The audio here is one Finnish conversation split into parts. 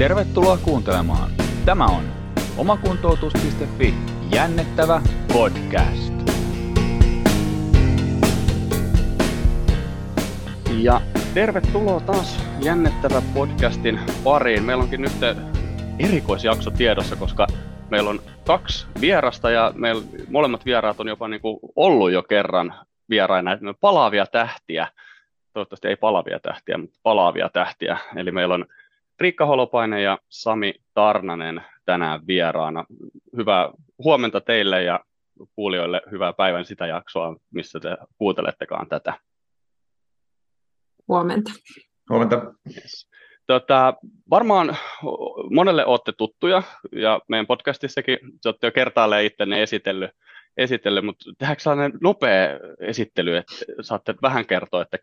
Tervetuloa kuuntelemaan. Tämä on omakuntoutus.fi jännittävä podcast. Ja tervetuloa taas jännittävä podcastin pariin. Meillä onkin nyt erikoisjakso tiedossa, koska meillä on kaksi vierasta ja meillä molemmat vieraat on jopa niin kuin ollut jo kerran vieraina. Me palaavia tähtiä. Toivottavasti ei palavia tähtiä, mutta palaavia tähtiä. Eli meillä on Riikka Holopainen ja Sami Tarnanen tänään vieraana. Hyvää huomenta teille ja kuulijoille hyvää päivän sitä jaksoa, missä te kuuntelettekaan tätä. Huomenta. Huomenta. Varmaan monelle olette tuttuja ja meidän podcastissakin te olette jo kertaalleen ittenne esitellyt, mutta tehdäänkö sellainen nopea esittely, että saatte vähän kertoa, että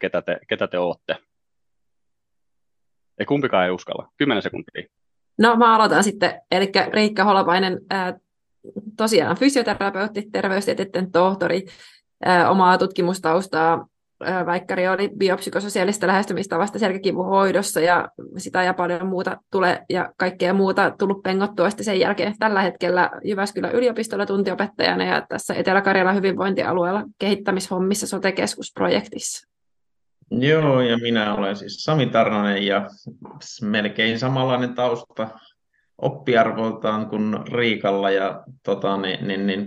ketä te olette? Ei kumpikaan ei uskalla. 10 sekuntia. No mä aloitan sitten. Eli Riikka Holopainen, tosiaan fysioterapeutti, terveystieteiden tohtori, omaa tutkimustaustaa. Väikkäri oli biopsykososiaalista lähestymistavasta selkäkivun hoidossa ja sitä ja paljon muuta tulee ja kaikkea muuta tullut pengottua sitten sen jälkeen. Tällä hetkellä Jyväskylän yliopistolla tuntiopettajana ja tässä Etelä-Karjalan hyvinvointialueella kehittämishommissa sote-keskusprojektissa. Joo, ja minä olen siis Sami Tarnanen ja melkein samanlainen tausta oppiarvoltaan kuin Riikalla ja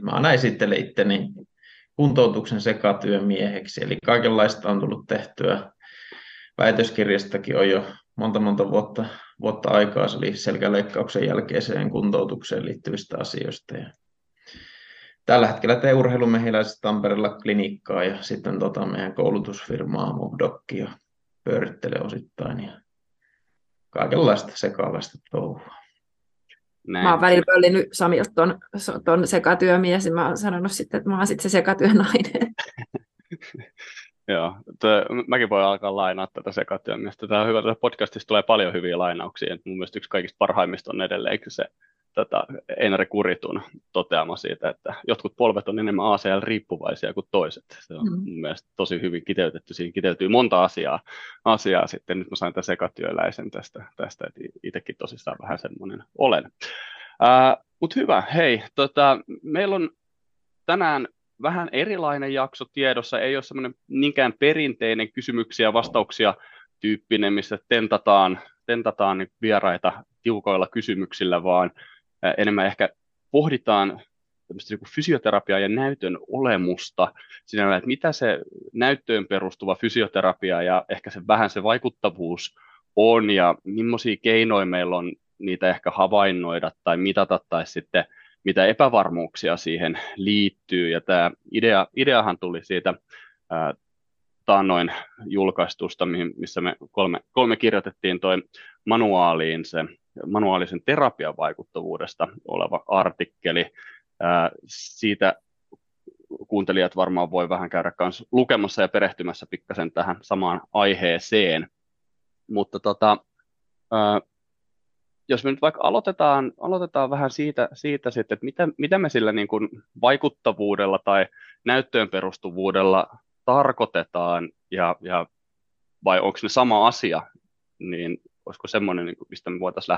mä aina esittelen itteni kuntoutuksen sekatyömieheksi, eli kaikenlaista on tullut tehtyä. Väitöskirjastakin on jo monta vuotta aikaa, se oli selkäleikkauksen jälkeiseen kuntoutukseen liittyvistä asioista. Ja tällä hetkellä teen urheilumehiläisessä Tampereella klinikkaa ja sitten meidän koulutusfirmaa MubDocia pyörittelen osittain ja kaikenlaista sekaavaista touhua. Näin. Mä oon välillä pöllinyt Samilta ton sekatyömies ja mä oon sanonut sitten, että mä oon sitten se sekatyönainen. Joo, mäkin voin alkaa lainaa tätä sekatyömiestä. Tämä on hyvä, tässä podcastissa tulee paljon hyviä lainauksia. Mun mielestä yksi kaikista parhaimmista on edelleen se Einari Kuritun toteama siitä, että jotkut polvet on enemmän ACL-riippuvaisia kuin toiset. Se on mun mielestä tosi hyvin kiteytetty. Siinä kiteytyy monta asiaa sitten. Nyt mä sain tämän sekatyöläisen tästä että itsekin tosissaan vähän semmoinen olen. Mutta hyvä, hei. Meillä on tänään vähän erilainen jakso tiedossa. Ei ole semmoinen niinkään perinteinen kysymyksiä ja vastauksia tyyppinen, missä tentataan vieraita tiukoilla kysymyksillä, vaan enemmän ehkä pohditaan tämmöistä fysioterapiaa ja näytön olemusta, sinällään, että mitä se näyttöön perustuva fysioterapia ja ehkä se vaikuttavuus on ja millaisia keinoja meillä on niitä ehkä havainnoida tai mitata tai sitten mitä epävarmuuksia siihen liittyy. Ja tämä ideahan tuli siitä taannoin julkaistusta, missä me kolme kirjoitettiin toi manuaalisen terapian vaikuttavuudesta oleva artikkeli. Siitä kuuntelijat varmaan voi vähän käydä kanssa lukemassa ja perehtymässä pikkasen tähän samaan aiheeseen. Mutta jos me nyt vaikka aloitetaan vähän siitä sitten, että mitä me sillä niin kuin vaikuttavuudella tai näyttöön perustuvuudella tarkoitetaan ja vai onko ne sama asia, niin olisiko semmoinen, mistä me voitaisiin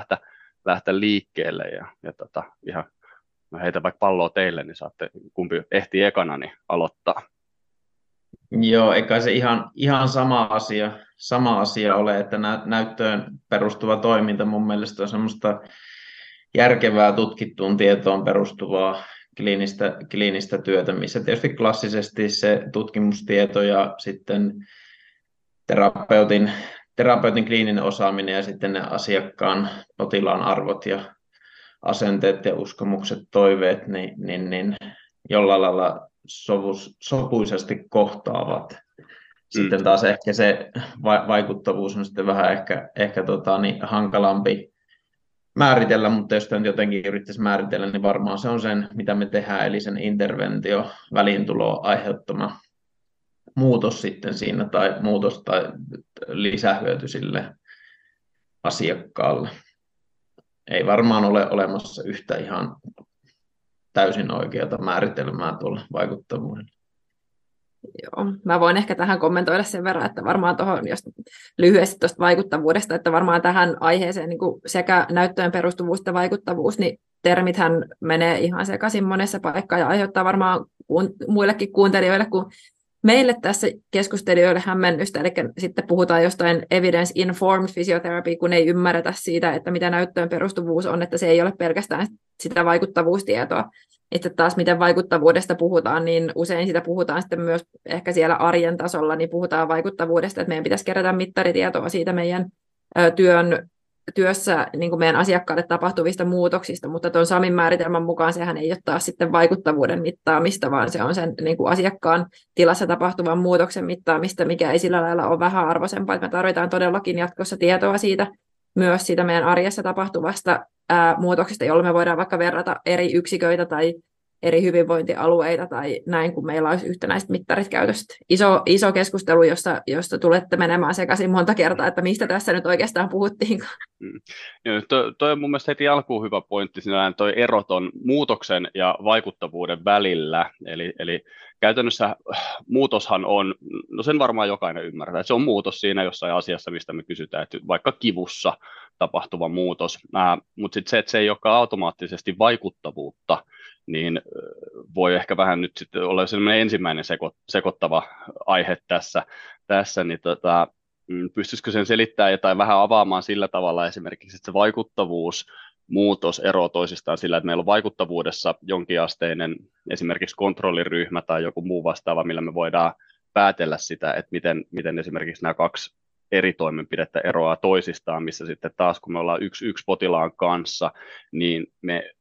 lähteä liikkeelle ja ihan heitä vaikka palloa teille, niin saatte kumpi ehtii ekana niin aloittaa. Joo, eikä se ihan sama asia ole, että näyttöön perustuva toiminta mun mielestä on semmoista järkevää tutkittuun tietoon perustuvaa kliinistä työtä, missä tietysti klassisesti se tutkimustieto ja sitten terapeutin kliininen osaaminen ja sitten ne asiakkaan potilaan arvot ja asenteet ja uskomukset, toiveet, niin jollain lailla sopuisesti kohtaavat. Sitten taas ehkä se vaikuttavuus on sitten vähän ehkä hankalampi määritellä, mutta jos tämän jotenkin yrittäisi määritellä, niin varmaan se on sen, mitä me tehdään, eli sen interventio, väliintuloon aiheuttama muutos sitten siinä tai muutos tai lisähyöty sille asiakkaalle. Ei varmaan ole olemassa yhtä ihan täysin oikeata määritelmää tuolla vaikuttavuudella. Joo, mä voin ehkä tähän kommentoida sen verran, että varmaan tuohon, jos lyhyesti tuosta vaikuttavuudesta, että varmaan tähän aiheeseen niin kuin sekä näyttöön perustuvuus että vaikuttavuus, niin termithän menee ihan sekaisin monessa paikkaa ja aiheuttaa varmaan muillekin kuuntelijoille kuin meille tässä keskustelijoille hämmennystä, eli sitten puhutaan jostain evidence-informed physiotherapy, kun ei ymmärretä siitä, että mitä näyttöön perustuvuus on, että se ei ole pelkästään sitä vaikuttavuustietoa. Itse taas, miten vaikuttavuudesta puhutaan, niin usein sitä puhutaan sitten myös ehkä siellä arjen tasolla, niin puhutaan vaikuttavuudesta, että meidän pitäisi kerätä mittaritietoa siitä meidän työssä niin kuin meidän asiakkaille tapahtuvista muutoksista, mutta tuon Samin määritelmän mukaan sehän ei ole taas sitten vaikuttavuuden mittaamista, vaan se on sen niin kuin asiakkaan tilassa tapahtuvan muutoksen mittaamista, mikä ei sillä lailla ole vähän arvoisempaa, että me tarvitaan todellakin jatkossa tietoa siitä, myös siitä meidän arjessa tapahtuvasta muutoksista, jolloin me voidaan vaikka verrata eri yksiköitä tai eri hyvinvointialueita tai näin, kun meillä olisi yhtenäiset mittarit käytössä. Iso keskustelu, josta tulette menemään sekaisin monta kertaa, että mistä tässä nyt oikeastaan puhuttiin. Toi on mun mielestä heti alkuun hyvä pointti, sinällään toi ero ton muutoksen ja vaikuttavuuden välillä. Eli käytännössä muutoshan on, no sen varmaan jokainen ymmärtää, että se on muutos siinä jossain asiassa, mistä me kysytään, että vaikka kivussa tapahtuva muutos, mutta sitten se, että se ei olekaan automaattisesti vaikuttavuutta, niin voi ehkä vähän nyt sitten olla sellainen ensimmäinen sekoittava aihe tässä niin pystyisikö sen selittämään tai vähän avaamaan sillä tavalla esimerkiksi, että se vaikuttavuus, muutos ero toisistaan sillä, että meillä on vaikuttavuudessa jonkinasteinen esimerkiksi kontrolliryhmä tai joku muu vastaava, millä me voidaan päätellä sitä, että miten esimerkiksi nämä kaksi eri toimenpidettä eroaa toisistaan, missä sitten taas kun me ollaan yksi potilaan kanssa, niin me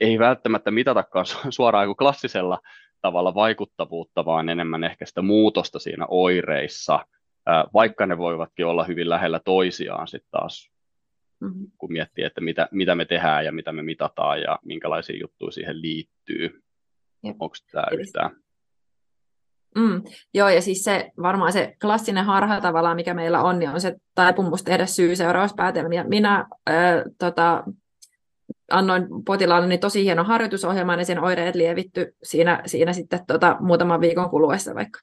ei välttämättä mitatakaan suoraan kuin klassisella tavalla vaikuttavuutta, vaan enemmän ehkä sitä muutosta siinä oireissa, vaikka ne voivatkin olla hyvin lähellä toisiaan sitten taas, kun miettii, että mitä me tehdään ja mitä me mitataan ja minkälaisia juttuja siihen liittyy. Onko tämä yhtään? Joo, ja siis se, varmaan se klassinen harha tavallaan, mikä meillä on, niin on se taipumus tehdä syy-seurauspäätelmiä. Minä annoin potilaalle niin tosi hieno harjoitusohjelman ja sen oireet lievitty siinä sitten muutaman viikon kuluessa vaikka.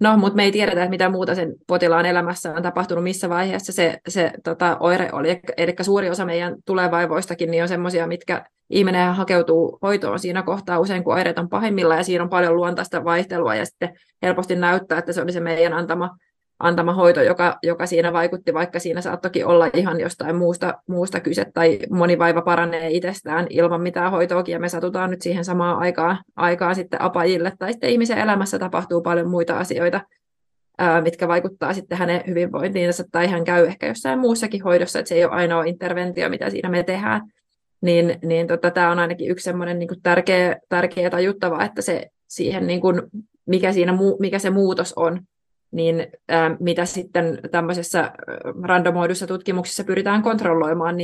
No, mutta me ei tiedetä, että mitä muuta sen potilaan elämässä on tapahtunut, missä vaiheessa se oire oli. Eli suuri osa meidän tulevaivoistakin niin on semmoisia, mitkä ihminen hakeutuu hoitoon siinä kohtaa usein, kun oireet on pahimmillaan ja siinä on paljon luontaista vaihtelua ja sitten helposti näyttää, että se oli se meidän antama hoito, joka siinä vaikutti, vaikka siinä saattokin olla ihan jostain muusta kyse, tai moni vaiva paranee itsestään ilman mitään hoitoakin, ja me satutaan nyt siihen samaan aikaan sitten apajille, tai sitten ihmisen elämässä tapahtuu paljon muita asioita, mitkä vaikuttaa sitten hänen hyvinvointiinsa, tai hän käy ehkä jossain muussakin hoidossa, että se ei ole ainoa interventio, mitä siinä me tehdään, niin tämä on ainakin yksi semmoinen niin kuin tärkeä tajuttava, että se siihen, niin kuin, mikä se muutos on, niin mitä sitten tämmöisessä randomoidussa tutkimuksessa pyritään kontrolloimaan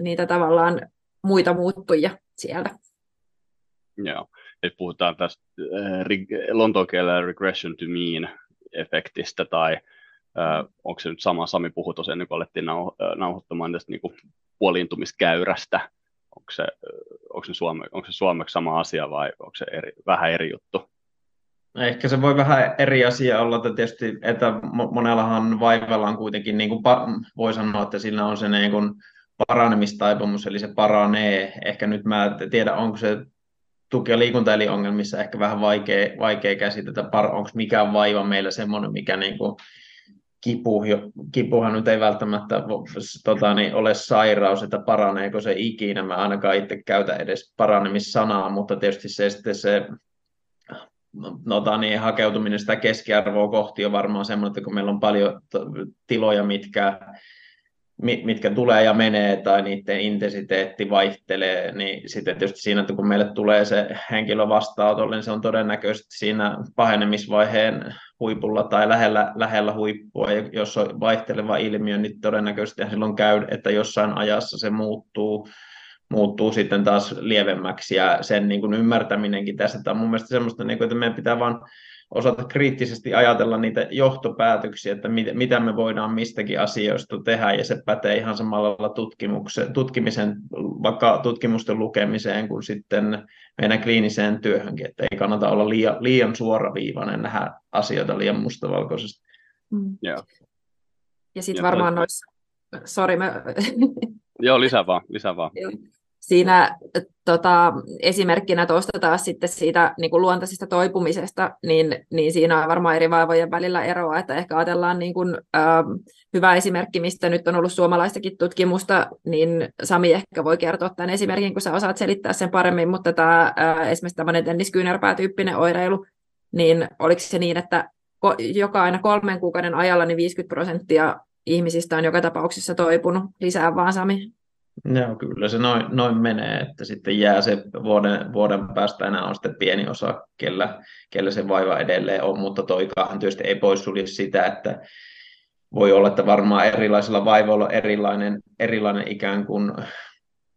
niitä tavallaan muita muuttujia siellä. Joo, eli puhutaan tästä lontoon kielellä regression to mean-efektistä, tai onko se nyt sama, Sami puhui tosiaan, niin kun alettiin nauhoittamaan tästä niin kuin puoliintumiskäyrästä, onko se suomeksi sama asia vai onko se vähän eri juttu? Ehkä se voi vähän eri asia olla, että tietysti että monellahan vaivalla on kuitenkin, niin kuin voi sanoa, että sillä on se niin kuin paranemistaipumus, eli se paranee. Ehkä nyt mä en tiedä, onko se tuki- ja liikuntaeliongelmissa ehkä vähän vaikea käsitellä, onko mikään vaiva meillä semmoinen, mikä niin kuin kipuhan nyt ei välttämättä ole sairaus, että paraneeko se ikinä. Mä ainakaan itse käytän edes paranemissanaa, mutta tietysti se hakeutuminen sitä keskiarvoa kohti on varmaan semmoinen, että kun meillä on paljon tiloja, mitkä tulee ja menee tai niiden intensiteetti vaihtelee, niin sitten tietysti siinä, että kun meille tulee se henkilö vastaanotolle, niin se on todennäköisesti siinä pahenemisvaiheen huipulla tai lähellä huippua. Ja jos on vaihteleva ilmiö, niin todennäköisesti silloin käy, että jossain ajassa se muuttuu sitten taas lievemmäksi, ja sen niin kuin ymmärtäminenkin tässä, että on mun mielestä semmoista, niin kuin, että meidän pitää vaan osata kriittisesti ajatella niitä johtopäätöksiä, että mitä me voidaan mistäkin asioista tehdä, ja se pätee ihan samalla lailla tutkimisen, vaikka tutkimusten lukemiseen kuin sitten meidän kliiniseen työhönkin, että ei kannata olla liian suoraviivainen, nähdä asioita liian mustavalkoisesti. Mm. Ja sitten varmaan noissa, sori mä... Joo, lisää vaan. Siinä esimerkkinä tuosta taas sitten siitä niin kuin luontaisesta toipumisesta, niin siinä on varmaan eri vaivojen välillä eroa, että ehkä ajatellaan niin kuin, hyvä esimerkki, mistä nyt on ollut suomalaistakin tutkimusta, niin Sami ehkä voi kertoa tämän esimerkin, kun sä osaat selittää sen paremmin, mutta tämä esimerkiksi tämmöinen tenniskyynärpää-tyyppinen oireilu, niin oliko se niin, että joka aina 3 kuukauden ajalla niin 50% ihmisistä on joka tapauksessa toipunut? Lisää vaan, Sami. Joo, kyllä se noin menee, että sitten jää se vuoden päästä enää on sitten pieni osa, kellä se vaiva edelleen on, mutta toikaahan tietysti ei poissulje sitä, että voi olla, että varmaan erilaisilla vaivoilla on erilainen ikään kuin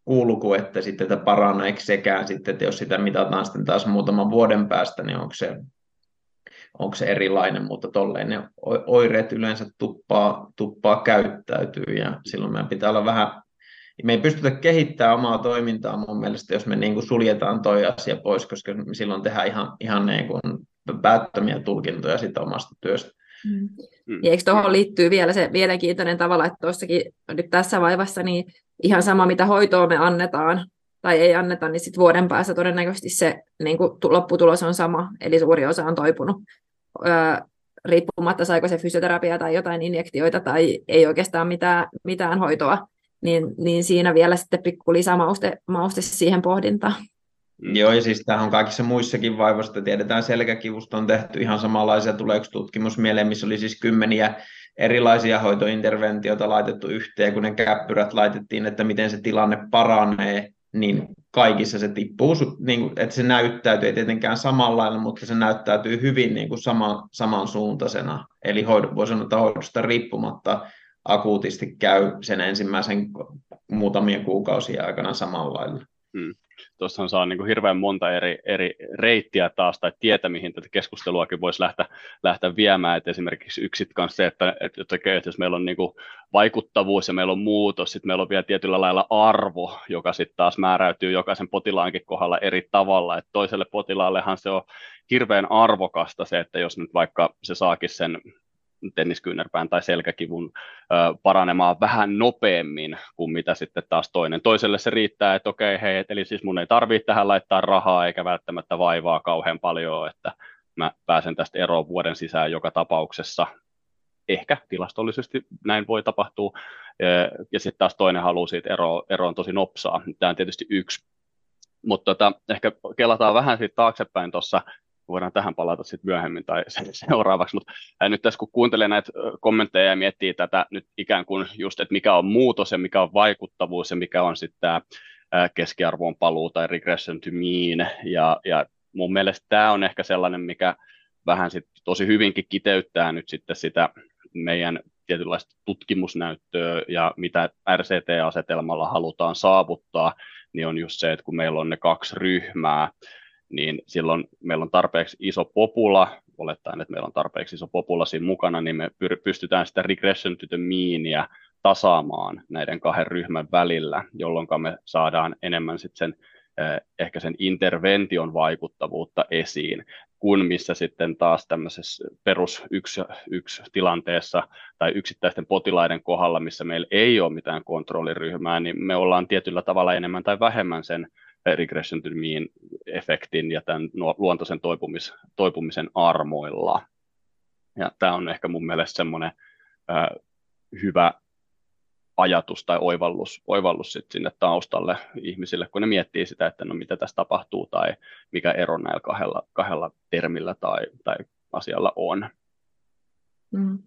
kulku, että sitten tätä paraneeko sekään sitten, että jos sitä mitataan sitten taas muutaman vuoden päästä, niin onko se erilainen, mutta tolleen ne oireet yleensä tuppaa käyttäytyy, ja silloin meidän pitää olla vähän. Me ei pystytä kehittämään omaa toimintaa mun mielestä, jos me niin kuin suljetaan toi asia pois, koska silloin tehdään ihan niin kuin päättömiä tulkintoja sitä omasta työstä. Mm. Mm. Eikö tuohon liittyy vielä se mielenkiintoinen tavalla, että tuossakin nyt tässä vaivassa niin ihan sama, mitä hoitoa me annetaan tai ei anneta, niin sitten vuoden päässä todennäköisesti se niin kuin lopputulos on sama, eli suuri osa on toipunut. Riippumatta saiko se fysioterapia tai jotain injektioita tai ei oikeastaan mitään hoitoa. Niin siinä vielä sitten pikku lisämauste siihen pohdintaan. Joo, ja siis tämähän on kaikissa muissakin vaivoissa, tiedetään selkäkivusta on tehty ihan samanlaisia, tuleeko tutkimus mieleen, missä oli siis 10 erilaisia hoitointerventioita laitettu yhteen, kun ne käppyrät laitettiin, että miten se tilanne paranee, niin kaikissa se tippuu, niin että se näyttäytyy, ei tietenkään samalla lailla, mutta se näyttäytyy hyvin niin kuin samansuuntaisena, eli voi sanoa, että hoidosta riippumatta akuutisti käy sen ensimmäisen muutamien kuukausien aikana samalla lailla. Hmm. Tuossahan saa niin kuin hirveän monta eri reittiä taas tai tietä, mihin tätä keskusteluakin voisi lähteä viemään. Et esimerkiksi yksi kanssa se, että jos meillä on niin kuin vaikuttavuus ja meillä on muutos, sitten meillä on vielä tietyllä lailla arvo, joka sitten taas määräytyy jokaisen potilaankin kohdalla eri tavalla. Et toiselle potilaallehan se on hirveän arvokasta se, että jos nyt vaikka se saakin sen tenniskyynärpään tai selkäkivun paranemaan vähän nopeammin kuin mitä sitten taas toinen. Toiselle se riittää, että okei, hei, eli siis mun ei tarvitse tähän laittaa rahaa eikä välttämättä vaivaa kauhean paljon, että mä pääsen tästä eroon vuoden sisään joka tapauksessa. Ehkä tilastollisesti näin voi tapahtua. Ja sitten taas toinen haluaa siitä eroon tosi nopsaa. Tämä on tietysti yksi. Mutta ehkä kelataan vähän siitä taaksepäin tuossa. Voidaan tähän palata sitten myöhemmin tai seuraavaksi, mutta nyt tässä kun kuuntelee näitä kommentteja ja miettii tätä nyt ikään kuin just, että mikä on muutos ja mikä on vaikuttavuus ja mikä on sitten tämä keskiarvoon paluu tai regression to mean, ja mun mielestä tämä on ehkä sellainen, mikä vähän sitten tosi hyvinkin kiteyttää nyt sitten sitä meidän tietynlaista tutkimusnäyttöä ja mitä RCT-asetelmalla halutaan saavuttaa, niin on just se, että kun meillä on ne 2 ryhmää, niin silloin meillä on tarpeeksi iso popula, olettaen, että meillä on tarpeeksi iso popula siinä mukana, niin me pystytään sitä regression to the meania tasaamaan näiden 2 ryhmän välillä, jolloin me saadaan enemmän sitten sen, ehkä sen intervention vaikuttavuutta esiin, kun missä sitten taas tämmöisessä perus yksi tilanteessa tai yksittäisten potilaiden kohdalla, missä meillä ei ole mitään kontrolliryhmää, niin me ollaan tietyllä tavalla enemmän tai vähemmän sen regression to mean -efektin ja tämän luontoisen toipumisen armoilla. Ja tämä on ehkä mun mielestä semmoinen hyvä ajatus tai oivallus sit sinne taustalle ihmisille, kun ne miettii sitä, että no mitä tässä tapahtuu tai mikä ero näillä kahdella termillä tai asialla on. Mm.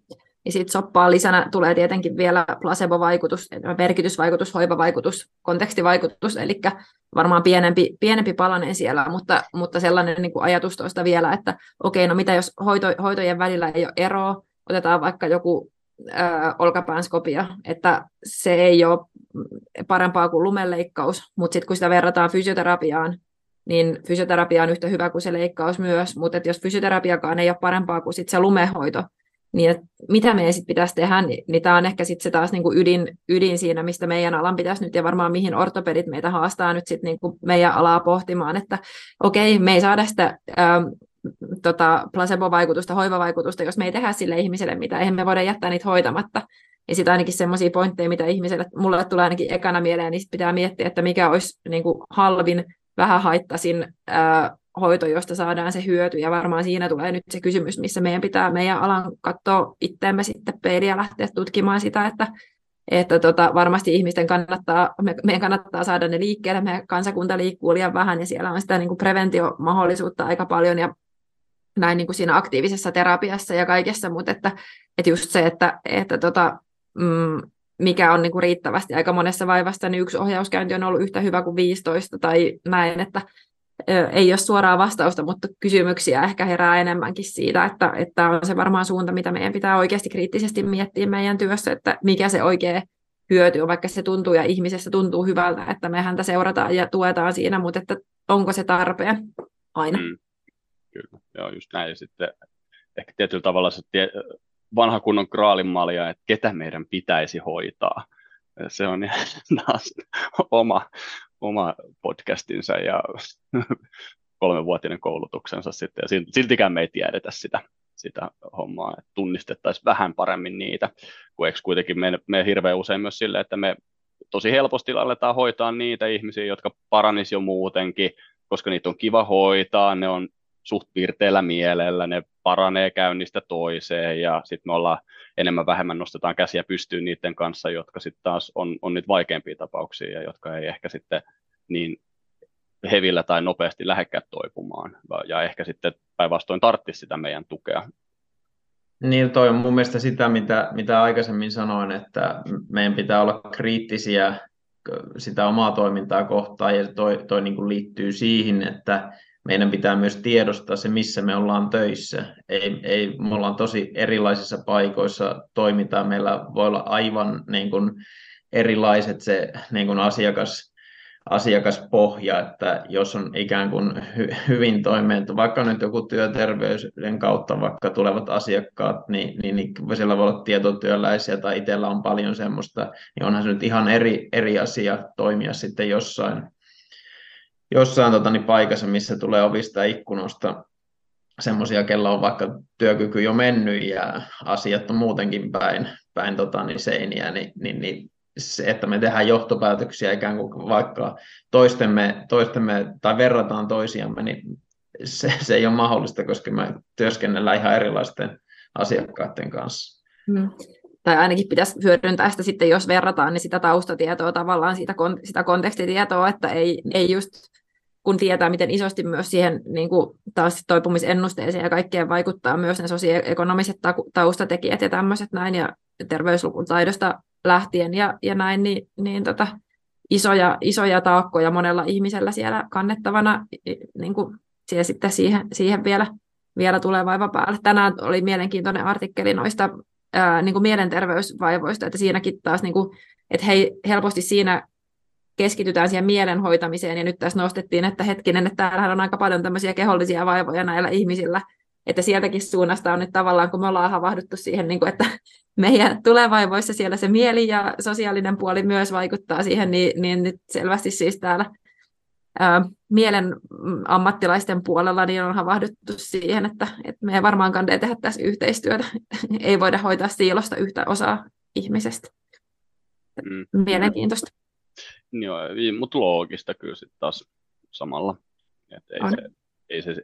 Ja sitten soppaan lisänä tulee tietenkin vielä placebo-vaikutus, merkitysvaikutus, hoivavaikutus, kontekstivaikutus, eli varmaan pienempi palanen siellä, mutta sellainen niin kuin ajatus tuosta vielä, että okei, no mitä jos hoitojen välillä ei ole eroa, otetaan vaikka joku olkapään skopia, että se ei ole parempaa kuin lumenleikkaus, mutta sitten kun sitä verrataan fysioterapiaan, niin fysioterapia on yhtä hyvä kuin se leikkaus myös, mutta että jos fysioterapiakaan ei ole parempaa kuin sit se lumehoito, niin mitä meidän sitten pitäisi tehdä, niin tämä on ehkä sitten se taas niinku ydin siinä, mistä meidän alan pitäisi nyt ja varmaan mihin ortopedit meitä haastaa nyt sitten niinku meidän alaa pohtimaan, että okei, me ei saada sitä placebo-vaikutusta, hoivavaikutusta, jos me ei tehdä sille ihmiselle mitään, eihän me voida jättää niitä hoitamatta. Ja sitten ainakin semmoisia pointteja, mitä ihmiselle, mulle tulee ainakin ekana mieleen, niin pitää miettiä, että mikä olisi niinku halvin, vähän haittasin hoito, josta saadaan se hyöty, ja varmaan siinä tulee nyt se kysymys, missä meidän pitää meidän alan katsoa itseämme sitten peiliä lähteä tutkimaan sitä, että varmasti ihmisten meidän kannattaa saada ne liikkeelle, meidän kansakunta liikkuu liian vähän, ja siellä on sitä niin kuin preventiomahdollisuutta aika paljon, ja näin niin kuin siinä aktiivisessa terapiassa ja kaikessa, mutta että just se, mikä on niin kuin riittävästi aika monessa vaivassa, niin yksi ohjauskäynti on ollut yhtä hyvä kuin 15 tai näin, että ei ole suoraa vastausta, mutta kysymyksiä ehkä herää enemmänkin siitä, että on se varmaan suunta, mitä meidän pitää oikeasti kriittisesti miettiä meidän työssä, että mikä se oikea hyöty on, vaikka se tuntuu ja ihmisessä tuntuu hyvältä, että me häntä seurataan ja tuetaan siinä, mutta että onko se tarpeen aina. Kyllä, joo, just näin. Ja sitten ehkä tietyllä tavalla se vanha kunnon graalinmalja, että ketä meidän pitäisi hoitaa. Se on taas oma podcastinsa ja 3-vuotinen koulutuksensa sitten, ja siltikään me ei tiedetä sitä hommaa, että tunnistettaisiin vähän paremmin niitä, kun eikö kuitenkin me hirveän usein myös silleen, että me tosi helposti aletaan hoitaa niitä ihmisiä, jotka paranisi jo muutenkin, koska niitä on kiva hoitaa, ne on suht pirteellä mielellä, ne paranee käynnistä toiseen, ja sitten me ollaan enemmän vähemmän nostetaan käsiä pystyyn niiden kanssa, jotka sitten taas on niitä vaikeampia tapauksia, ja jotka ei ehkä sitten niin hevillä tai nopeasti lähdekään toipumaan, ja ehkä sitten päinvastoin tarvitsisi sitä meidän tukea. Niin, toi on mun mielestä sitä, mitä aikaisemmin sanoin, että meidän pitää olla kriittisiä sitä omaa toimintaa kohtaan, ja toi niin kuin liittyy siihen, että meidän pitää myös tiedostaa se, missä me ollaan töissä. Ei, me ollaan tosi erilaisissa paikoissa, toimitaan, meillä voi olla aivan niin kuin erilaiset se niin kuin asiakaspohja, että jos on ikään kuin hyvin toimeentu, vaikka nyt joku työterveyden kautta vaikka tulevat asiakkaat, niin siellä voi olla tietotyöläisiä tai itsellä on paljon semmoista, niin onhan se nyt ihan eri asia toimia sitten jossain paikassa, missä tulee ovista ikkunosta semmoisia, kellä on vaikka työkyky jo mennyt ja asiat on muutenkin päin seiniä, niin se, että me tehdään johtopäätöksiä ikään kuin vaikka toistemme tai verrataan toisiamme, niin se ei ole mahdollista, koska me työskennellään ihan erilaisten asiakkaiden kanssa. Mm. Tai ainakin pitäisi hyödyntää sitä sitten, jos verrataan, niin sitä taustatietoa tavallaan, sitä kontekstitietoa, että ei just kun tietää, miten isosti myös siihen niin kuin taas toipumisennusteeseen ja kaikkeen vaikuttaa myös ne sosioekonomiset taustatekijät ja tämmöiset näin, ja terveyslukutaidosta lähtien ja näin, niin isoja taakkoja monella ihmisellä siellä kannettavana, niin kuin siellä sitten siihen vielä tulee vaiva päälle. Tänään oli mielenkiintoinen artikkeli noista niin kuin mielenterveysvaivoista, että siinäkin taas, niin kuin, että helposti siinä keskitytään siihen mielen hoitamiseen, ja nyt tässä nostettiin, että hetkinen, että täällähän on aika paljon tämmöisiä kehollisia vaivoja näillä ihmisillä, että sieltäkin suunnasta on nyt tavallaan, kun me ollaan havahduttu siihen, niin kuin, että meidän tulevaivoissa siellä se mieli ja sosiaalinen puoli myös vaikuttaa siihen, niin nyt selvästi siis täällä mielen ammattilaisten puolella niin on havahduttu siihen, että me ei varmaan kannata tehdä tässä yhteistyötä. Ei voida hoitaa siilosta yhtä osaa ihmisestä. Mielenkiintoista. Joo, mutta loogista kyllä sitten taas samalla. Se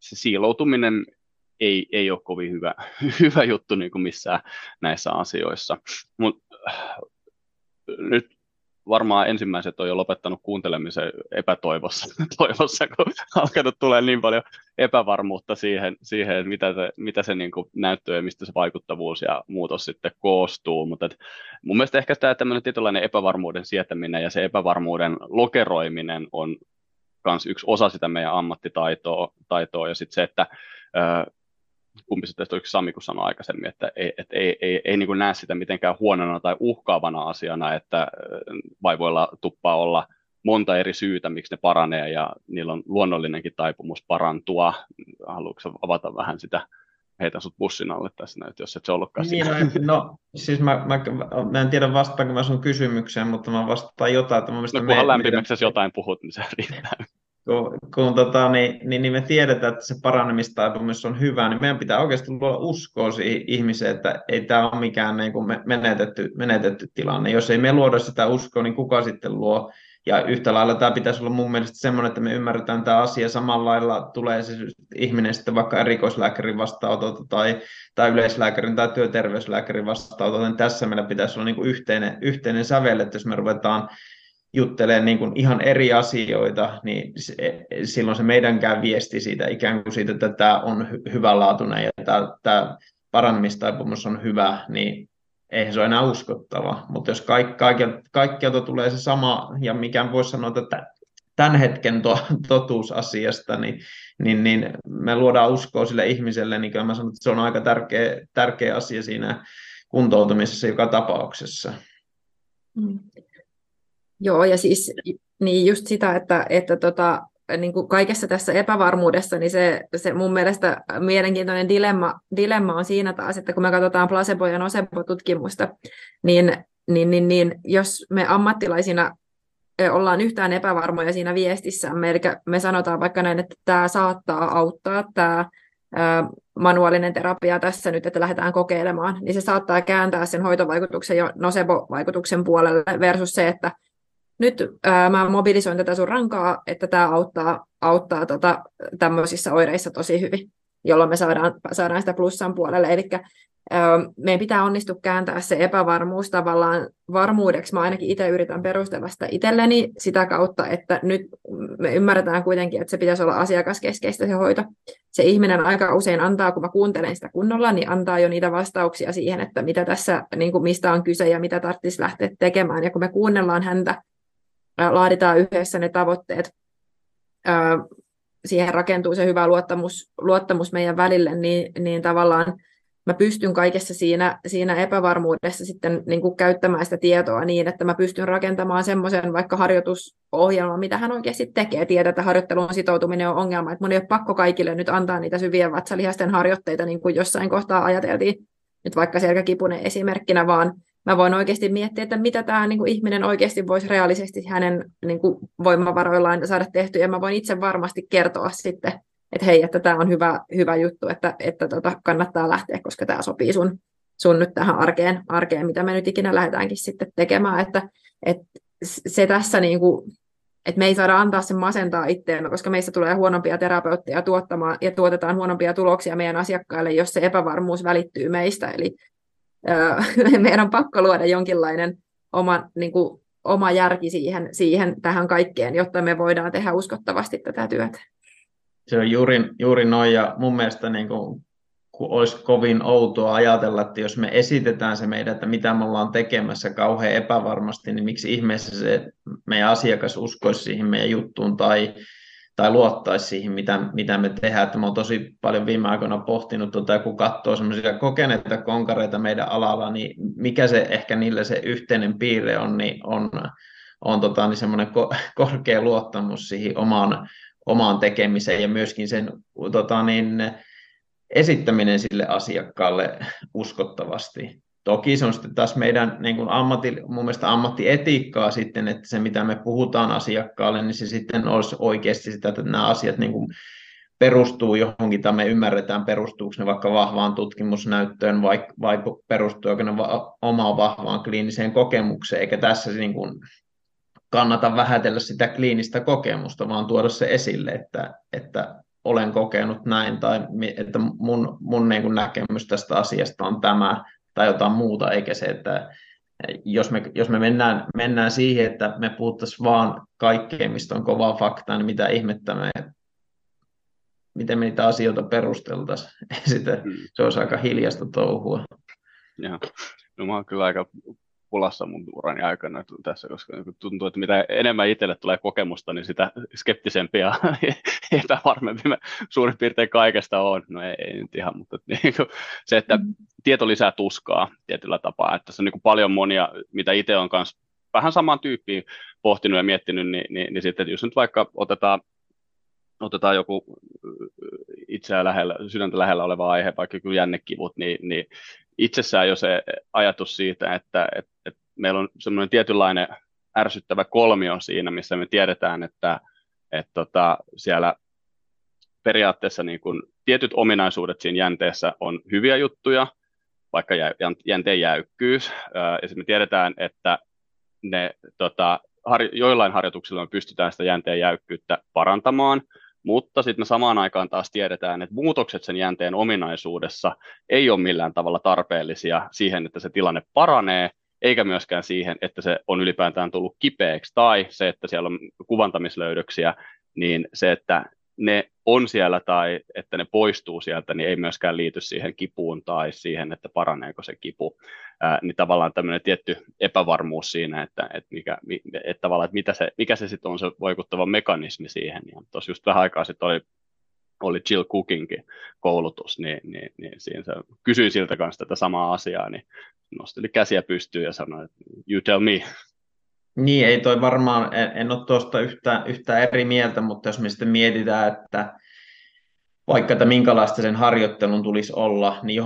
siiloutuminen ei ole kovin hyvä juttu niin kuin missään näissä asioissa. Mut nyt varmaan ensimmäiset on jo lopettanut kuuntelemisen epätoivossa, kun alkanut tulee niin paljon epävarmuutta siihen mitä se niin kuin näyttää ja mistä se vaikuttavuus ja muutos sitten koostuu. Mutta mun mielestä ehkä tämä tämmöinen tietynlainen epävarmuuden sietäminen ja se epävarmuuden lokeroiminen on myös yksi osa sitä meidän ammattitaitoa ja sitten se, että kumpi sitten oliko Sami, kun sanoi aikaisemmin, että ei niin kuin näe sitä mitenkään huonona tai uhkaavana asiana, että vaivoilla tuppaa olla monta eri syytä, miksi ne paranee, ja niillä on luonnollinenkin taipumus parantua. Haluatko avata vähän sitä? Heitän sut bussin alle tässä näin, jos et se ollutkaan siinä. No siis mä en tiedä vastaanko mä sun kysymykseen, mutta mä vastaan jotain. Että kunhan lämpimäksesi jotain puhut, niin se riittää. Kun me tiedetään, että se paranemistaipumus on hyvä, niin meidän pitää oikeasti luoda uskoa siihen ihmiseen, että ei tämä ole mikään niin kuin menetetty tilanne. Jos ei me luoda sitä uskoa, niin kuka sitten luo? Ja yhtä lailla tämä pitäisi olla mun mielestä semmoinen, että me ymmärretään tämä asia. Samalla lailla tulee se ihminen sitten vaikka erikoislääkärin vastaanotolta tai yleislääkärin tai työterveyslääkärin vastaanotolta. Niin tässä meillä pitäisi olla niin kuin yhteinen sävel, että jos me ruvetaan juttelee niin kuin ihan eri asioita, niin silloin se meidänkään viesti siitä ikään kuin siitä, että tämä on hyvänlaatuinen ja tämä parantamistaipumus on hyvä, niin eihän se ole enää uskottava. Mutta jos kaikkialta tulee se sama, ja mikään voisi sanoa, että tämän hetken totuusasiasta, niin me luodaan uskoa sille ihmiselle, niin kyllä mä sanon, että se on aika tärkeä asia siinä kuntoutumisessa joka tapauksessa. Mm. Joo, ja siis niin just sitä, että niin kuin kaikessa tässä epävarmuudessa, niin se mun mielestä mielenkiintoinen dilemma on siinä taas, että kun me katsotaan placebo- ja nocebo-tutkimusta, niin jos me ammattilaisina ollaan yhtään epävarmoja siinä viestissämme, eli me sanotaan vaikka näin, että tämä saattaa auttaa, tämä manuaalinen terapia tässä nyt, että lähdetään kokeilemaan, niin se saattaa kääntää sen hoitovaikutuksen ja nocebo-vaikutuksen puolelle versus se, että nyt mä mobilisoin tätä sun rankaa, että tämä auttaa tämmöisissä oireissa tosi hyvin, jolloin me saadaan sitä plussan puolelle. Eli meidän pitää onnistua kääntää se epävarmuus tavallaan varmuudeksi. Mä ainakin itse yritän perustella sitä itselleni sitä kautta, että nyt me ymmärretään kuitenkin, että se pitäisi olla asiakaskeskeistä se hoito. Se ihminen aika usein antaa, kun mä kuuntelen sitä kunnolla, niin antaa jo niitä vastauksia siihen, että mitä tässä, niin kuin mistä on kyse ja mitä tarvitsisi lähteä tekemään. Ja kun me kuunnellaan häntä, laaditaan yhdessä ne tavoitteet, siihen rakentuu se hyvä luottamus meidän välille, niin tavallaan mä pystyn kaikessa siinä epävarmuudessa sitten niin kuin käyttämään sitä tietoa niin, että mä pystyn rakentamaan semmoisen vaikka harjoitusohjelman, mitä hän oikeasti tekee. Tiedät, että harjoitteluun sitoutuminen on ongelma, että mun ei ole pakko kaikille nyt antaa niitä syvien vatsalihasten harjoitteita, niin kuin jossain kohtaa ajateltiin, nyt vaikka selkäkipunen esimerkkinä, vaan mä voin oikeasti miettiä, että mitä tämä niin kuin ihminen oikeasti voisi reaalisesti hänen niin kuin voimavaroillaan saada tehtyä, ja mä voin itse varmasti kertoa sitten, että hei, että tämä on hyvä juttu, että kannattaa lähteä, koska tämä sopii sun nyt tähän arkeen, mitä me nyt ikinä lähdetäänkin sitten tekemään, että se tässä niin kuin, että me ei saada antaa sen masentaa itseemme, koska meistä tulee huonompia terapeutteja tuottamaan ja tuotetaan huonompia tuloksia meidän asiakkaille, jos se epävarmuus välittyy meistä, eli meidän on pakko luoda jonkinlainen oma järki siihen tähän kaikkeen, jotta me voidaan tehdä uskottavasti tätä työtä. Se on juuri noin, ja mun mielestä niin kun olisi kovin outoa ajatella, että jos me esitetään se meidän, että mitä me ollaan tekemässä kauhean epävarmasti, niin miksi ihmeessä se meidän asiakas uskoisi siihen meidän juttuun tai luottaisi siihen, mitä me tehdään. Että mä oon tosi paljon viime aikoina pohtinut, kun katsoo semmoisia kokeneita konkareita meidän alalla, niin mikä se ehkä niillä se yhteinen piirre on, niin on semmoinen korkea luottamus siihen omaan tekemiseen ja myöskin sen esittäminen sille asiakkaalle uskottavasti. Toki se on sitten taas meidän niin kuin mun mielestä ammattietiikkaa sitten, että se mitä me puhutaan asiakkaalle, niin se sitten olisi oikeasti sitä, että nämä asiat niin kuin perustuu johonkin, tai me ymmärretään perustuuko ne vaikka vahvaan tutkimusnäyttöön vai perustuuko ne omaan vahvaan kliiniseen kokemukseen, eikä tässä niin kuin kannata vähätellä sitä kliinistä kokemusta, vaan tuoda se esille, että olen kokenut näin, tai että mun niin kuin näkemys tästä asiasta on tämä, tai jotain muuta, eikä se, että jos me mennään siihen, että me puhuttaisiin vaan kaikkea, mistä on kovaa faktaa, niin mitä ihmettä miten me niitä asioita perusteltaisiin. Se olisi aika hiljaista touhua. Joo. No mä oon kyllä aika pulassa mun urani aikana tässä, koska tuntuu, että mitä enemmän itselle tulee kokemusta, niin sitä skeptisempi ja epävarmempi mä suurin piirtein kaikesta on. No ei nyt ihan, mutta se, että tieto lisää tuskaa tietyllä tapaa. Että tässä on paljon monia, mitä itse on kanssa vähän samaan tyyppiin pohtinut ja miettinyt, niin sitten, että jos nyt vaikka otetaan joku itseä lähellä, sydäntä lähellä oleva aihe, vaikka joku jännekivut, niin itsessään jo se ajatus siitä, että meillä on semmoinen tietynlainen ärsyttävä kolmio siinä, missä me tiedetään, että siellä periaatteessa niin kuin tietyt ominaisuudet siinä jänteessä on hyviä juttuja, vaikka jänteen jäykkyys, ja sitten me tiedetään, että ne joillain harjoituksilla me pystytään sitä jänteen jäykkyyttä parantamaan, mutta sitten me samaan aikaan taas tiedetään, että muutokset sen jänteen ominaisuudessa ei ole millään tavalla tarpeellisia siihen, että se tilanne paranee, eikä myöskään siihen, että se on ylipäätään tullut kipeäksi, tai se, että siellä on kuvantamislöydöksiä, niin se, että ne on siellä tai että ne poistuu sieltä, niin ei myöskään liity siihen kipuun tai siihen, että paraneeko se kipu. Niin tavallaan tämmöinen tietty epävarmuus siinä, mikä se sitten on se vaikuttava mekanismi siihen. Ja tuossa just vähän aikaa sitten oli Jill Cookinkin koulutus, niin siinä kysyin siltä kanssa tätä samaa asiaa, niin nosteli käsiä pystyyn ja sanoi, että you tell me. Niin, ei toi varmaan, en ole tuosta yhtään eri mieltä, mutta jos me sitten mietitään, että vaikka että minkälaista sen harjoittelun tulisi olla, niin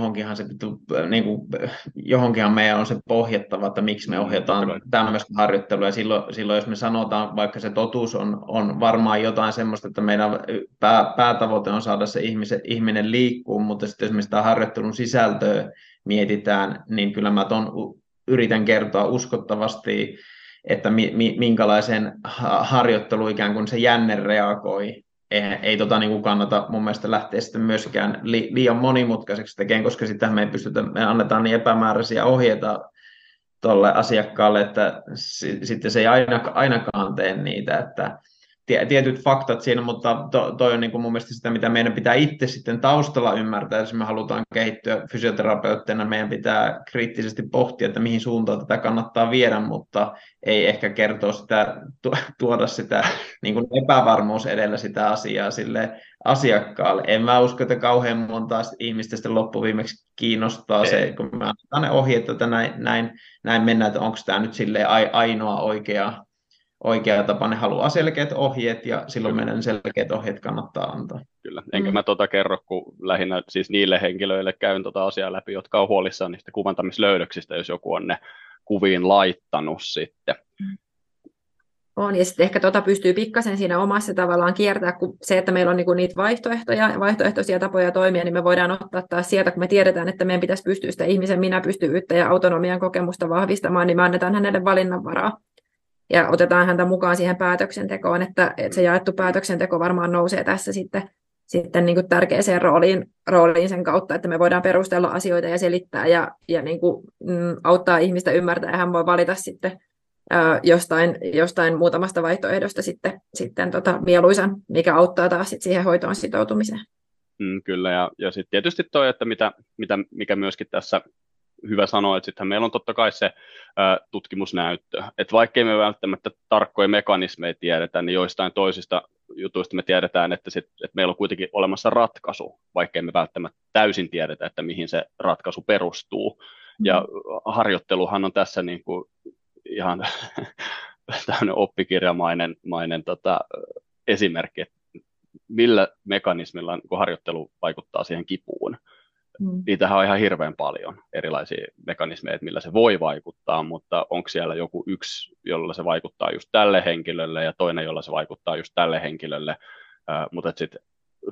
johonkinhan meidän on se pohjattava, että miksi me ohjataan tämmöistä harjoittelua. Ja silloin jos me sanotaan, vaikka se totuus on varmaan jotain semmoista, että meidän päätavoite on saada se ihminen liikkuu, mutta sitten jos me sitä harjoittelun sisältöä mietitään, niin kyllä mä yritän kertoa uskottavasti, että minkälaiseen harjoitteluun ikään kuin se jänne reagoi. Ei niin kuin kannata mun mielestä lähteä sitten myöskään liian monimutkaiseksi tekemään, koska sitähän me ei pystytä, me annetaan niin epämääräisiä ohjeita tuolle asiakkaalle, että sitten se ei ainakaan tee niitä, että tietyt faktat siinä, mutta toi on niin kuin mun mielestä sitä, mitä meidän pitää itse sitten taustalla ymmärtää, jos me halutaan kehittyä fysioterapeuttina, meidän pitää kriittisesti pohtia, että mihin suuntaan tätä kannattaa viedä, mutta ei ehkä kertoa sitä, tuoda sitä niin kuin epävarmuus edellä sitä asiaa sille asiakkaalle. En mä usko, että kauhean monta ihmistä sitten loppuviimeksi kiinnostaa se, kun me annetaan ne ohjeet, että näin mennään, että onko tämä nyt silleen ainoa oikea tapa, ne haluaa selkeät ohjeet, ja silloin meidän selkeät ohjeet kannattaa antaa. Kyllä, enkä mä kerro, kun lähinnä siis niille henkilöille käyn asiaa läpi, jotka on huolissaan niistä kuvantamislöydöksistä, jos joku on ne kuviin laittanut sitten. On, ja sitten ehkä pystyy pikkasen siinä omassa tavallaan kiertää, kun se, että meillä on niinku niitä vaihtoehtoisia tapoja toimia, niin me voidaan ottaa taas sieltä, kun me tiedetään, että meidän pitäisi pystyä sitä ihmisen minäpystyvyyttä ja autonomian kokemusta vahvistamaan, niin me annetaan hänelle valinnanvaraa. Ja otetaan häntä mukaan siihen päätöksentekoon, että se jaettu päätöksenteko varmaan nousee tässä sitten niin kuin tärkeäseen rooliin sen kautta, että me voidaan perustella asioita ja selittää ja niin kuin, auttaa ihmistä ymmärtää, ja hän voi valita sitten jostain muutamasta vaihtoehdosta sitten mieluisan, mikä auttaa taas sitten siihen hoitoon sitoutumiseen. Kyllä, ja sitten tietysti toi, että mikä myöskin tässä hyvä sanoa, että sittenhän meillä on totta kai se tutkimusnäyttö, että vaikkei me välttämättä tarkkoja mekanismeja tiedetä, niin joistain toisista jutuista me tiedetään, että meillä on kuitenkin olemassa ratkaisu, vaikkei me välttämättä täysin tiedetä, että mihin se ratkaisu perustuu. Ja harjoitteluhan on tässä niin kuin ihan tämmöinen oppikirjamainen esimerkki, että millä mekanismilla niin kuin harjoittelu vaikuttaa siihen kipuun. Niitähän on ihan hirveän paljon erilaisia mekanismeja, millä se voi vaikuttaa, mutta onko siellä joku yksi, jolla se vaikuttaa just tälle henkilölle ja toinen, jolla se vaikuttaa just tälle henkilölle, mutta sitten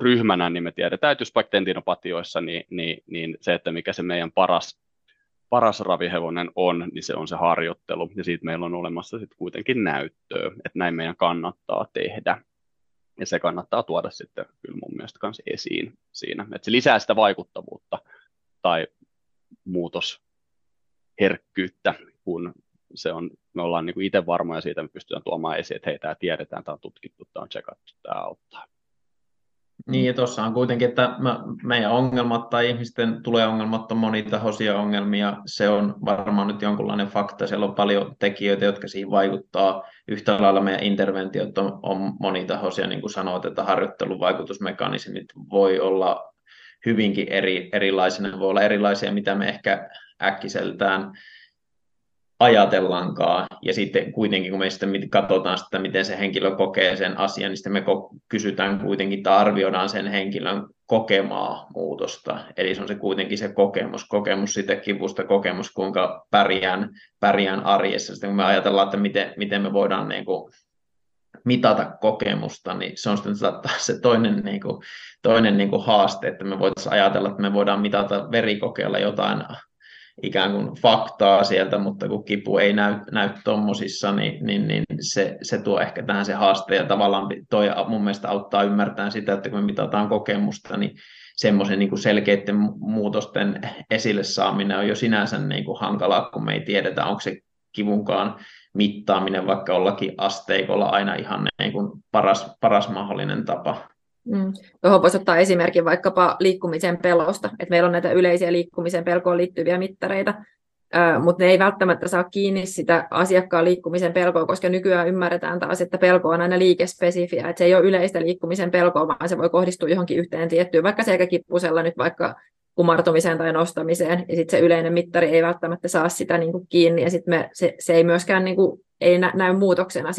ryhmänä niin me tiedetään, että jos vaikka tendinopatioissa, niin se, että mikä se meidän paras ravihevonen on, niin se on se harjoittelu ja siitä meillä on olemassa sitten kuitenkin näyttöä, että näin meidän kannattaa tehdä. Ja se kannattaa tuoda sitten kyllä mun mielestä myös esiin siinä, että se lisää sitä vaikuttavuutta tai muutosherkkyyttä, kun se on, me ollaan niin kuin itse varmoja siitä, me pystytään tuomaan esiin, että hei, tämä tiedetään, tämä on tutkittu, tämä on tsekattu, tämä auttaa. Niin, ja tuossa on kuitenkin, että meidän ongelmat tai ihmisten tulee ongelmat on monitahoisia ongelmia. Se on varmaan nyt jonkunlainen fakta. Siellä on paljon tekijöitä, jotka siihen vaikuttaa. Yhtä lailla meidän interventiot on monitahoisia, niin kuin sanoit, että harjoittelun vaikutusmekanismit voi olla hyvinkin erilaisia. Ne voi olla erilaisia, mitä me ehkä äkkiseltään ajatellaankaan. Ja sitten kuitenkin, kun me sitten katsotaan sitä, miten se henkilö kokee sen asian, niin sitten me kysytään kuitenkin tai arvioidaan sen henkilön kokemaa muutosta. Eli se on se kuitenkin se kokemus sitä kivusta, kokemus, kuinka pärjään arjessa. Sitten kun me ajatellaan, että miten me voidaan niin kuin mitata kokemusta, niin se on sitten se toinen haaste, että me voitaisiin ajatella, että me voidaan mitata verikokeilla jotain ikään kuin faktaa sieltä, mutta kun kipu ei näy tommosissa, niin se tuo ehkä tähän se haaste, ja tavallaan toi mun mielestä auttaa ymmärtämään sitä, että kun me mitataan kokemusta, niin semmoisen niin kuin selkeiden muutosten esille saaminen on jo sinänsä niin kuin hankalaa, kun me ei tiedetä, onko se kivunkaan mittaaminen vaikka ollakin asteikolla aina ihan niin kuin paras mahdollinen tapa. Tuohon voisi ottaa esimerkin vaikkapa liikkumisen pelosta, että meillä on näitä yleisiä liikkumisen pelkoon liittyviä mittareita, mutta ne ei välttämättä saa kiinni sitä asiakkaan liikkumisen pelkoa, koska nykyään ymmärretään taas, että pelko on aina liikespesifiä, että se ei ole yleistä liikkumisen pelkoa, vaan se voi kohdistua johonkin yhteen tiettyyn, vaikka selkäkipusella nyt vaikka kumartumiseen tai nostamiseen, ja sitten se yleinen mittari ei välttämättä saa sitä niinku kiinni, ja sitten se ei myöskään niinku, ei näy muutoksena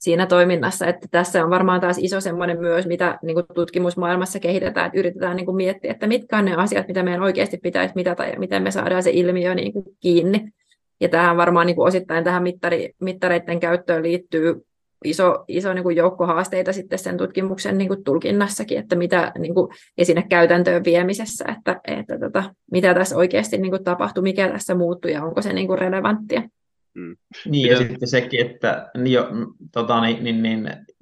siinä toiminnassa, että tässä on varmaan taas iso semmoinen myös, mitä niin kuin tutkimusmaailmassa kehitetään, että yritetään niin kuin miettiä, että mitkä on ne asiat, mitä meidän oikeasti pitäisi mitata ja miten me saadaan se ilmiö niin kuin kiinni. Ja tähän varmaan niin kuin osittain tähän mittareiden käyttöön liittyy iso niin kuin joukko haasteita sitten sen tutkimuksen niin kuin tulkinnassakin, että mitä niin kuin, ja siinä käytäntöön viemisessä, että mitä tässä oikeasti niin kuin tapahtui, mikä tässä muuttui ja onko se niin kuin relevanttia. Niin, ja sitten sekin, että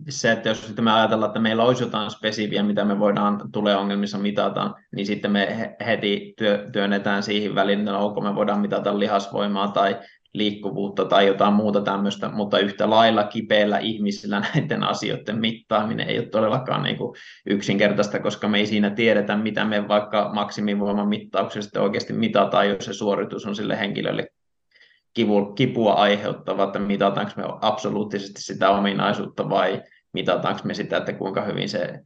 se, että jos sitten me ajatellaan, että meillä olisi jotain spesifiä, mitä me voidaan tulee ongelmissa mitata, niin sitten me heti työnnetään siihen väliin, että onko me voidaan mitata lihasvoimaa tai liikkuvuutta tai jotain muuta tämmöistä, mutta yhtä lailla kipeillä ihmisillä näiden asioiden mittaaminen ei ole todellakaan niin kuin yksinkertaista, koska me ei siinä tiedetä, mitä me vaikka maksimivoiman mittauksesta oikeasti mitataan, jos se suoritus on sille henkilölle kipua aiheuttava, että mitataanko me absoluuttisesti sitä ominaisuutta vai mitataanko me sitä, että kuinka hyvin se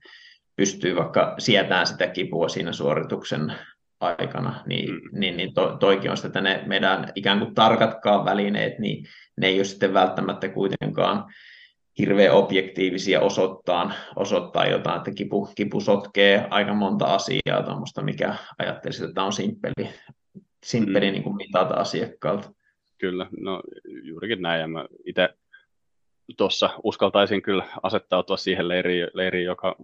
pystyy vaikka sietämään sitä kipua siinä suorituksen aikana, toikin on sitä, että ne meidän ikään kuin tarkatkaan välineet, niin ne ei ole sitten välttämättä kuitenkaan hirveän objektiivisia osoittaa jotain, että kipu sotkee aika monta asiaa tuommoista, mikä ajattelisi, että on simppeli niin kuin mitata asiakkaalta. Kyllä, no juurikin näin, ja mä itse tuossa uskaltaisin kyllä asettautua siihen leiriin, joka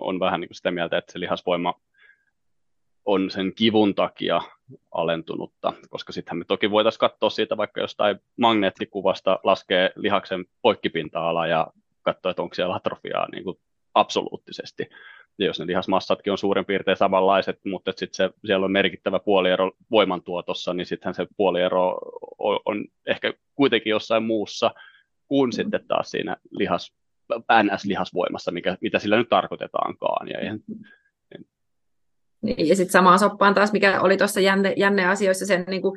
on vähän niin kuin sitä mieltä, että se lihasvoima on sen kivun takia alentunutta, koska sittenhän me toki voitaisiin katsoa siitä vaikka jostain magneettikuvasta, laskee lihaksen poikkipinta-ala ja katsoa, että onko siellä atrofiaa niin kuin absoluuttisesti. Ja jos ne lihasmassatkin on suurin piirtein samanlaiset, mutta sitten siellä on merkittävä puoliero voimantuotossa, niin sittenhän se puoliero on ehkä kuitenkin jossain muussa kuin sitten taas siinä NS-lihasvoimassa, mitä sillä nyt tarkoitetaankaan. Ja sitten samaan soppaan taas, mikä oli tuossa Jänne-asioissa sen niinku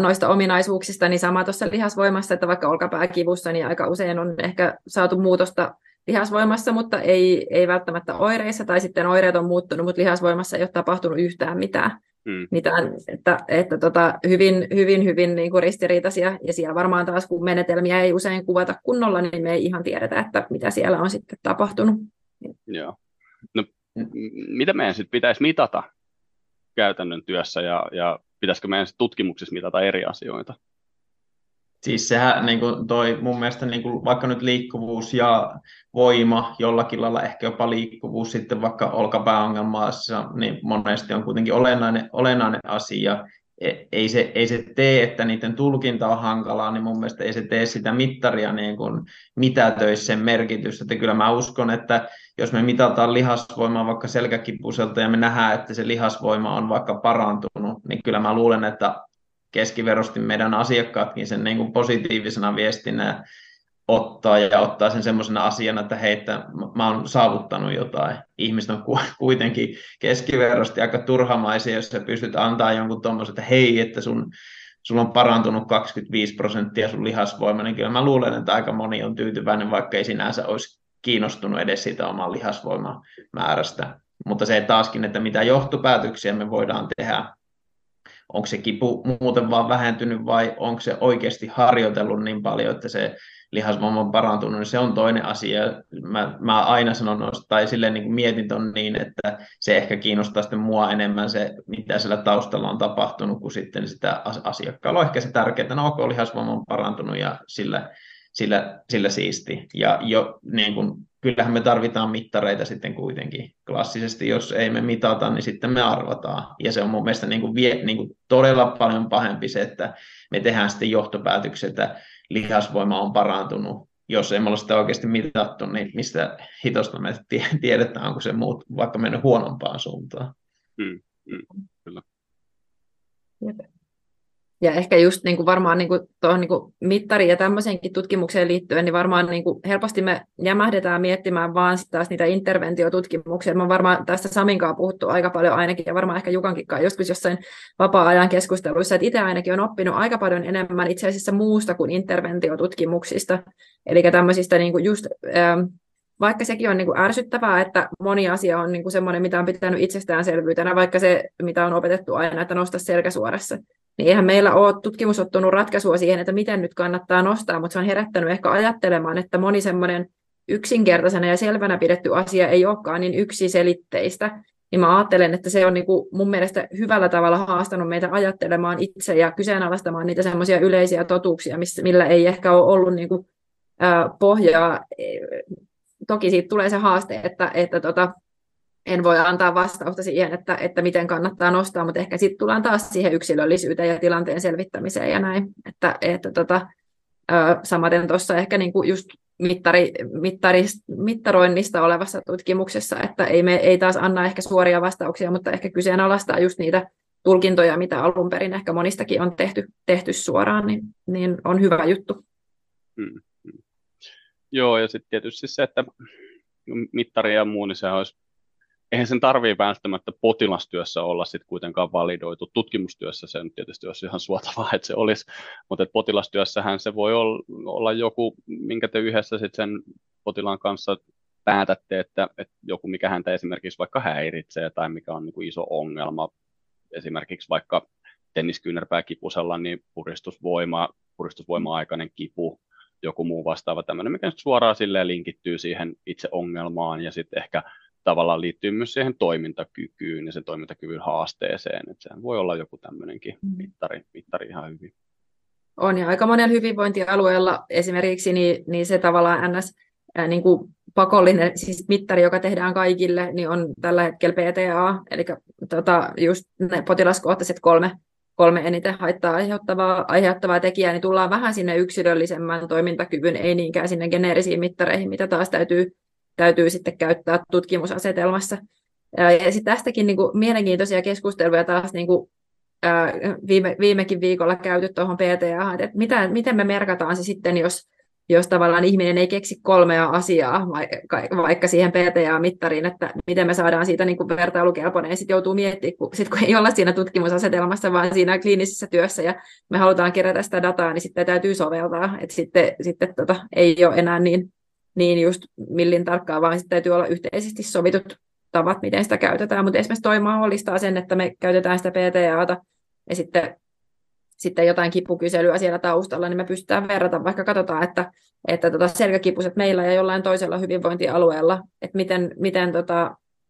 noista ominaisuuksista, niin sama tuossa lihasvoimassa, että vaikka olkapääkivussa, niin aika usein on ehkä saatu muutosta lihasvoimassa, mutta ei välttämättä oireissa, tai sitten oireet on muuttunut, mutta lihasvoimassa ei ole tapahtunut yhtään mitään että hyvin niin kuin ristiriitaisia, ja siellä varmaan taas, kun menetelmiä ei usein kuvata kunnolla, niin me ei ihan tiedetä, että mitä siellä on sitten tapahtunut. Joo. No, mitä meidän sitten pitäisi mitata käytännön työssä, ja pitäisikö meidän tutkimuksessa mitata eri asioita? Siis sehän niin kuin toi mun mielestä niin kuin vaikka nyt liikkuvuus ja voima, jollakin lailla ehkä jopa liikkuvuus sitten vaikka olkapääongelmassa, niin monesti on kuitenkin olennainen asia. Ei se tee, että niiden tulkinta on hankalaa, niin mun mielestä ei se tee sitä mittaria niin kuin mitätöisi sen merkitystä. Että kyllä mä uskon, että jos me mitataan lihasvoimaa vaikka selkäkipuselta ja me nähdään, että se lihasvoima on vaikka parantunut, niin kyllä mä luulen, että keskiverosti meidän asiakkaatkin sen niin kuin positiivisena viestinä ottaa ja ottaa sen semmoisena asiana, että hei, että mä oon saavuttanut jotain. Ihmiset on kuitenkin keskiverosti aika turhamaisia, jos sä pystyt antaa jonkun tommoisen, että hei, että sulla on parantunut 25% sun lihasvoima, niin kyllä mä luulen, että aika moni on tyytyväinen, vaikka ei sinänsä olisi kiinnostunut edes siitä oman lihasvoiman määrästä. Mutta se taaskin, että mitä johtopäätöksiä me voidaan tehdä onko se kipu muuten vaan vähentynyt vai onko se oikeasti harjoitellut niin paljon, että se lihasvamma on parantunut, niin se on toinen asia. Mä aina sanon, tai silleen niin mietin ton niin, että se ehkä kiinnostaa sitten mua enemmän se, mitä siellä taustalla on tapahtunut, kuin sitten sitä asiakkaalla on ehkä se tärkeää, että no ok, lihasvamma on parantunut ja sillä siisti. Ja jo, niin kun, kyllähän me tarvitaan mittareita sitten kuitenkin. Klassisesti, jos ei me mitata, niin sitten me arvataan. Ja se on mun mielestä niin kuin todella paljon pahempi se, että me tehdään sitten johtopäätöksiä, että lihasvoima on parantunut. Jos ei me ole sitä oikeasti mitattu, niin mistä hitosta me tiedetään, onko se muut vaikka mennyt huonompaan suuntaan. Kyllä. Ja ehkä just niin kuin varmaan niin kuin tuohon niin kuin mittariin ja tämmöiseenkin tutkimukseen liittyen, niin varmaan niin kuin helposti me jämähdetään miettimään vaan sitten taas niitä interventiotutkimuksia. Mä varmaan tästä Saminkaan puhuttu aika paljon ainakin, ja varmaan ehkä Jukankikkaan joskus jossain vapaa-ajan keskusteluissa, että itse ainakin on oppinut aika paljon enemmän itse asiassa muusta kuin interventiotutkimuksista. Eli tämmöisistä niin kuin just, vaikka sekin on niin kuin ärsyttävää, että moni asia on niin kuin semmoinen, mitä on pitänyt itsestäänselvyytenä, vaikka se, mitä on opetettu aina, että nosta selkäsuorassa. Niin eihän meillä ole tutkimus ottanut ratkaisua siihen, että miten nyt kannattaa nostaa, mutta se on herättänyt ehkä ajattelemaan, että moni semmoinen yksinkertaisena ja selvänä pidetty asia ei olekaan niin yksiselitteistä. Niin mä ajattelen, että se on niin kuin mun mielestä hyvällä tavalla haastanut meitä ajattelemaan itse ja kyseenalaistamaan niitä semmoisia yleisiä totuuksia, millä ei ehkä ole ollut niin kuin pohjaa. Toki siitä tulee se haaste, että en voi antaa vastausta siihen, että miten kannattaa nostaa, mutta ehkä sitten tullaan taas siihen yksilöllisyyteen ja tilanteen selvittämiseen ja näin. Että samaten tuossa ehkä niinku just mittaroinnista olevassa tutkimuksessa, että ei taas anna ehkä suoria vastauksia, mutta ehkä kyseenalaistaa just niitä tulkintoja, mitä alun perin ehkä monistakin on tehty suoraan, niin on hyvä juttu. Joo, ja sitten tietysti se, että mittari ja muu, niin sehän olisi. Eihän sen tarvitse välttämättä potilastyössä olla sit kuitenkaan validoitu. Tutkimustyössä se nyt tietysti olisi ihan suotavaa, että se olisi, mutta potilastyössähän se voi olla joku, minkä te yhdessä sit sen potilaan kanssa päätätte, että joku, mikä häntä esimerkiksi vaikka häiritsee tai mikä on niinku iso ongelma. Esimerkiksi vaikka tenniskyynärpääkipusella, niin puristusvoima-aikainen kipu, joku muu vastaava tämmöinen, mikä suoraan silleen linkittyy siihen itse ongelmaan ja sitten ehkä tavallaan liittyy myös siihen toimintakykyyn ja sen toimintakyvyn haasteeseen, että sehän voi olla joku tämmöinenkin mittari ihan hyvin. On, ja aika monella hyvinvointialueella esimerkiksi niin se tavallaan NS niin kuin pakollinen siis mittari, joka tehdään kaikille, niin on tällä hetkellä PTA, eli just ne potilaskohtaiset kolme eniten haittaa aiheuttavaa tekijää, niin tullaan vähän sinne yksilöllisemmän toimintakyvyn, ei niinkään sinne geneerisiin mittareihin, mitä taas täytyy sitten käyttää tutkimusasetelmassa. Ja sitten tästäkin niin kuin mielenkiintoisia keskusteluja taas niin kuin, viimekin viikolla käyty tuohon PTAhan, että miten me merkataan se sitten, jos tavallaan ihminen ei keksi 3 asiaa vaikka siihen PTA-mittariin, että miten me saadaan siitä niin kuin vertailukelpoinen, ja sitten joutuu miettimään, kun ei olla siinä tutkimusasetelmassa, vaan siinä kliinisessä työssä, ja me halutaan kerätä sitä dataa, niin sitten täytyy soveltaa, että sitten ei ole enää niin just millin tarkkaan, vaan sitten täytyy olla yhteisesti sovitut tavat, miten sitä käytetään. Mutta esimerkiksi toi mahdollistaa sen, että me käytetään sitä PTAta ja sitten jotain kipukyselyä siellä taustalla, niin me pystytään verrata, vaikka katsotaan, että selkäkipuset meillä ja jollain toisella hyvinvointialueella, että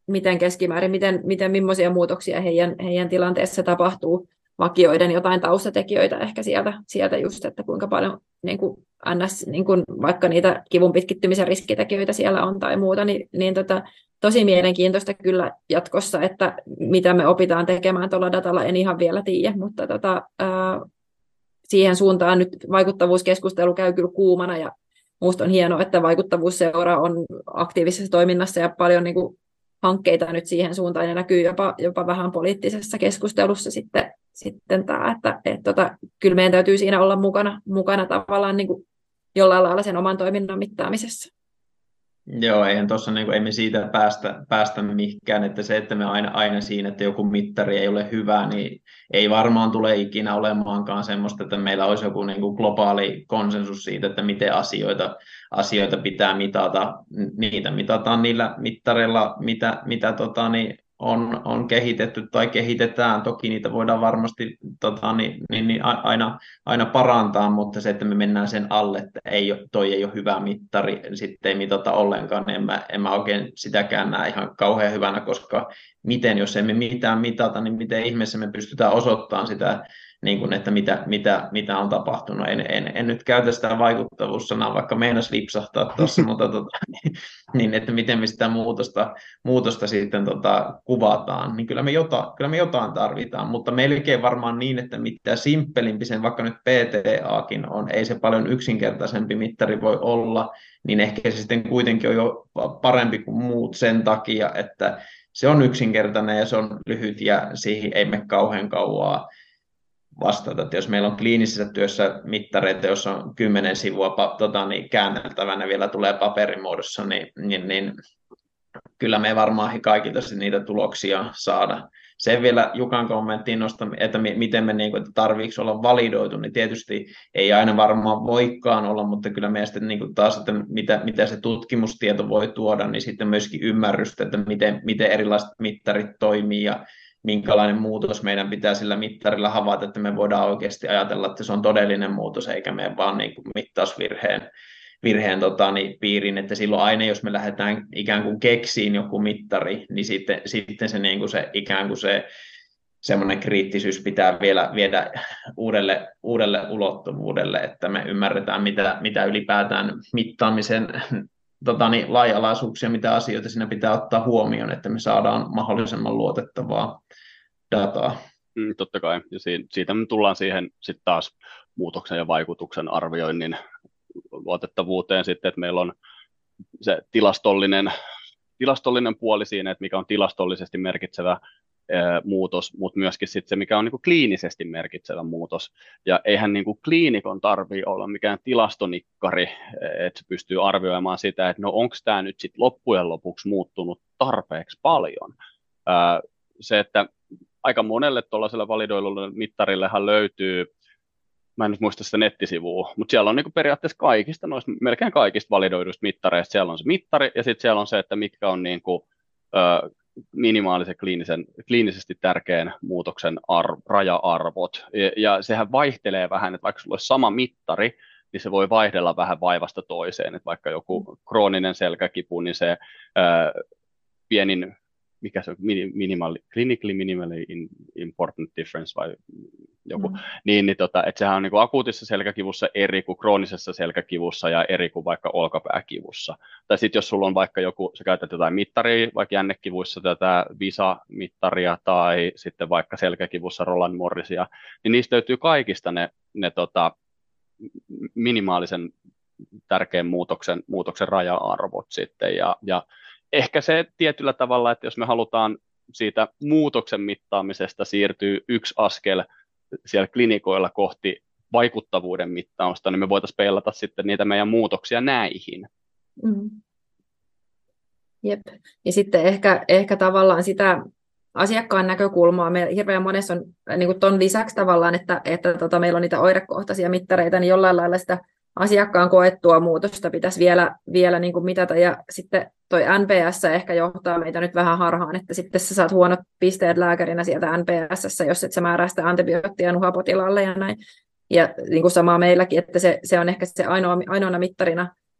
miten keskimäärin, miten millaisia muutoksia heidän tilanteessa tapahtuu, vakioiden jotain taustatekijöitä ehkä sieltä just, että kuinka paljon niin kuin vaikka niitä kivun pitkittymisen riskitekijöitä siellä on tai muuta, niin tosi mielenkiintoista kyllä jatkossa, että mitä me opitaan tekemään tuolla datalla, en ihan vielä tiedä, mutta siihen suuntaan nyt vaikuttavuuskeskustelu käy kyllä kuumana, ja musta on hienoa, että vaikuttavuusseura on aktiivisessa toiminnassa ja paljon niin kuin hankkeita nyt siihen suuntaan, ja näkyy jopa vähän poliittisessa keskustelussa sitten tämä, että kyllä meidän täytyy siinä olla mukana tavallaan niin kuin jollain lailla sen oman toiminnan mittaamisessa. Joo, eihän tuossa niin kuin, ei me siitä päästä mihinkään, että se, että me aina siinä, että joku mittari ei ole hyvä, niin ei varmaan tule ikinä olemaankaan semmoista, että meillä olisi joku niin kuin globaali konsensus siitä, että miten asioita pitää mitata. Niitä mitataan niillä mittareilla, mitä on kehitetty tai kehitetään. Toki niitä voidaan varmasti aina parantaa, mutta se, että me mennään sen alle, että ei ole hyvä mittari, sitten ei mitata ollenkaan, niin en mä oikein sitäkään näe ihan kauhean hyvänä, koska miten, jos emme mitään mitata, niin miten ihmeessä me pystytään osoittamaan sitä, niin kuin, että mitä on tapahtunut. En nyt käytä sitä vaikuttavuussanaa, vaikka meinasi lipsahtaa tuossa, mutta niin, että miten me sitä muutosta sitten kuvataan, niin kyllä me jotain tarvitaan, mutta melkein varmaan niin, että mitä simppelimpi sen, vaikka nyt PTAkin on, ei se paljon yksinkertaisempi mittari voi olla, niin ehkä se sitten kuitenkin on jo parempi kuin muut sen takia, että se on yksinkertainen ja se on lyhyt ja siihen ei mene kauhean kauaa vastata, että jos meillä on kliinisessä työssä mittareita, jos on 10 sivua käänneltävänä vielä tulee paperimuodossa, niin kyllä me varmaan kaikilta niitä tuloksia saada. Sen vielä Jukan kommenttiin nostan, että miten me tarvitsi olla validoitu, niin tietysti ei aina varmaan voikaan olla, mutta kyllä me sitten taas, että mitä se tutkimustieto voi tuoda, niin sitten myöskin ymmärrystä, että miten erilaiset mittarit toimii ja minkälainen muutos meidän pitää sillä mittarilla havaita, että me voidaan oikeasti ajatella, että se on todellinen muutos, eikä mene vaan niin kuin mittausvirheen piiriin, että silloin aina, jos me lähdetään ikään kuin keksiin joku mittari, niin sitten se, niin kuin se ikään kuin se semmoinen kriittisyys pitää vielä viedä uudelle ulottuvuudelle, että me ymmärretään, mitä ylipäätään mittaamisen laajalaisuuksia, mitä asioita siinä pitää ottaa huomioon, että me saadaan mahdollisimman luotettavaa dataa. Totta kai, ja siitä me tullaan siihen sitten taas muutoksen ja vaikutuksen arvioinnin luotettavuuteen sitten, että meillä on se tilastollinen puoli siinä, että mikä on tilastollisesti merkitsevä muutos, mutta myöskin sitten se, mikä on niin kuin kliinisesti merkitsevä muutos. Ja eihän niin kuin kliinikon tarvitse olla mikään tilastonikkari, että se pystyy arvioimaan sitä, että no onko tämä nyt sitten loppujen lopuksi muuttunut tarpeeksi paljon. Se, että aika monelle tuollaiselle validoilulle mittarillehan löytyy, mä en nyt muista sitä nettisivua, mutta siellä on niin kuin periaatteessa kaikista, noista, melkein kaikista validoiduista mittareista, siellä on se mittari ja sitten siellä on se, että mitkä on niin kuin minimaalisen kliinisesti tärkeän muutoksen raja-arvot. Ja sehän vaihtelee vähän, että vaikka sulla olisi sama mittari, niin se voi vaihdella vähän vaivasta toiseen. Että vaikka joku krooninen selkäkipu, niin se pienin, mikä se on, clinically minimally important difference vai joku, että sehän on niin kuin akuutissa selkäkivussa eri kuin kroonisessa selkäkivussa ja eri kuin vaikka olkapääkivussa. Tai sitten jos sulla on vaikka joku, sä käytät jotain mittaria, vaikka jännekivuissa tätä Visa-mittaria tai sitten vaikka selkäkivussa Roland Morrisia, niin niistä löytyy kaikista ne minimaalisen tärkeän muutoksen raja-arvot sitten ja ehkä se tietyllä tavalla, että jos me halutaan siitä muutoksen mittaamisesta siirtyy yksi askel siellä klinikoilla kohti vaikuttavuuden mittausta, niin me voitaisiin peilata sitten niitä meidän muutoksia näihin. Mm. Jep. Ja sitten ehkä tavallaan sitä asiakkaan näkökulmaa, meillä hirveän monessa on niin ton lisäksi tavallaan, että meillä on niitä oirekohtaisia mittareita, niin jollain lailla sitä asiakkaan koettua muutosta pitäisi vielä niin kuin mitata, ja sitten toi NPS ehkä johtaa meitä nyt vähän harhaan, että sitten sä saat huonot pisteet lääkärinä sieltä NPS:ssä, jos et sä määrää sitä antibioottia nuhapotilaalle ja näin. Ja niin kuin samaa meilläkin, että se on ehkä se ainoana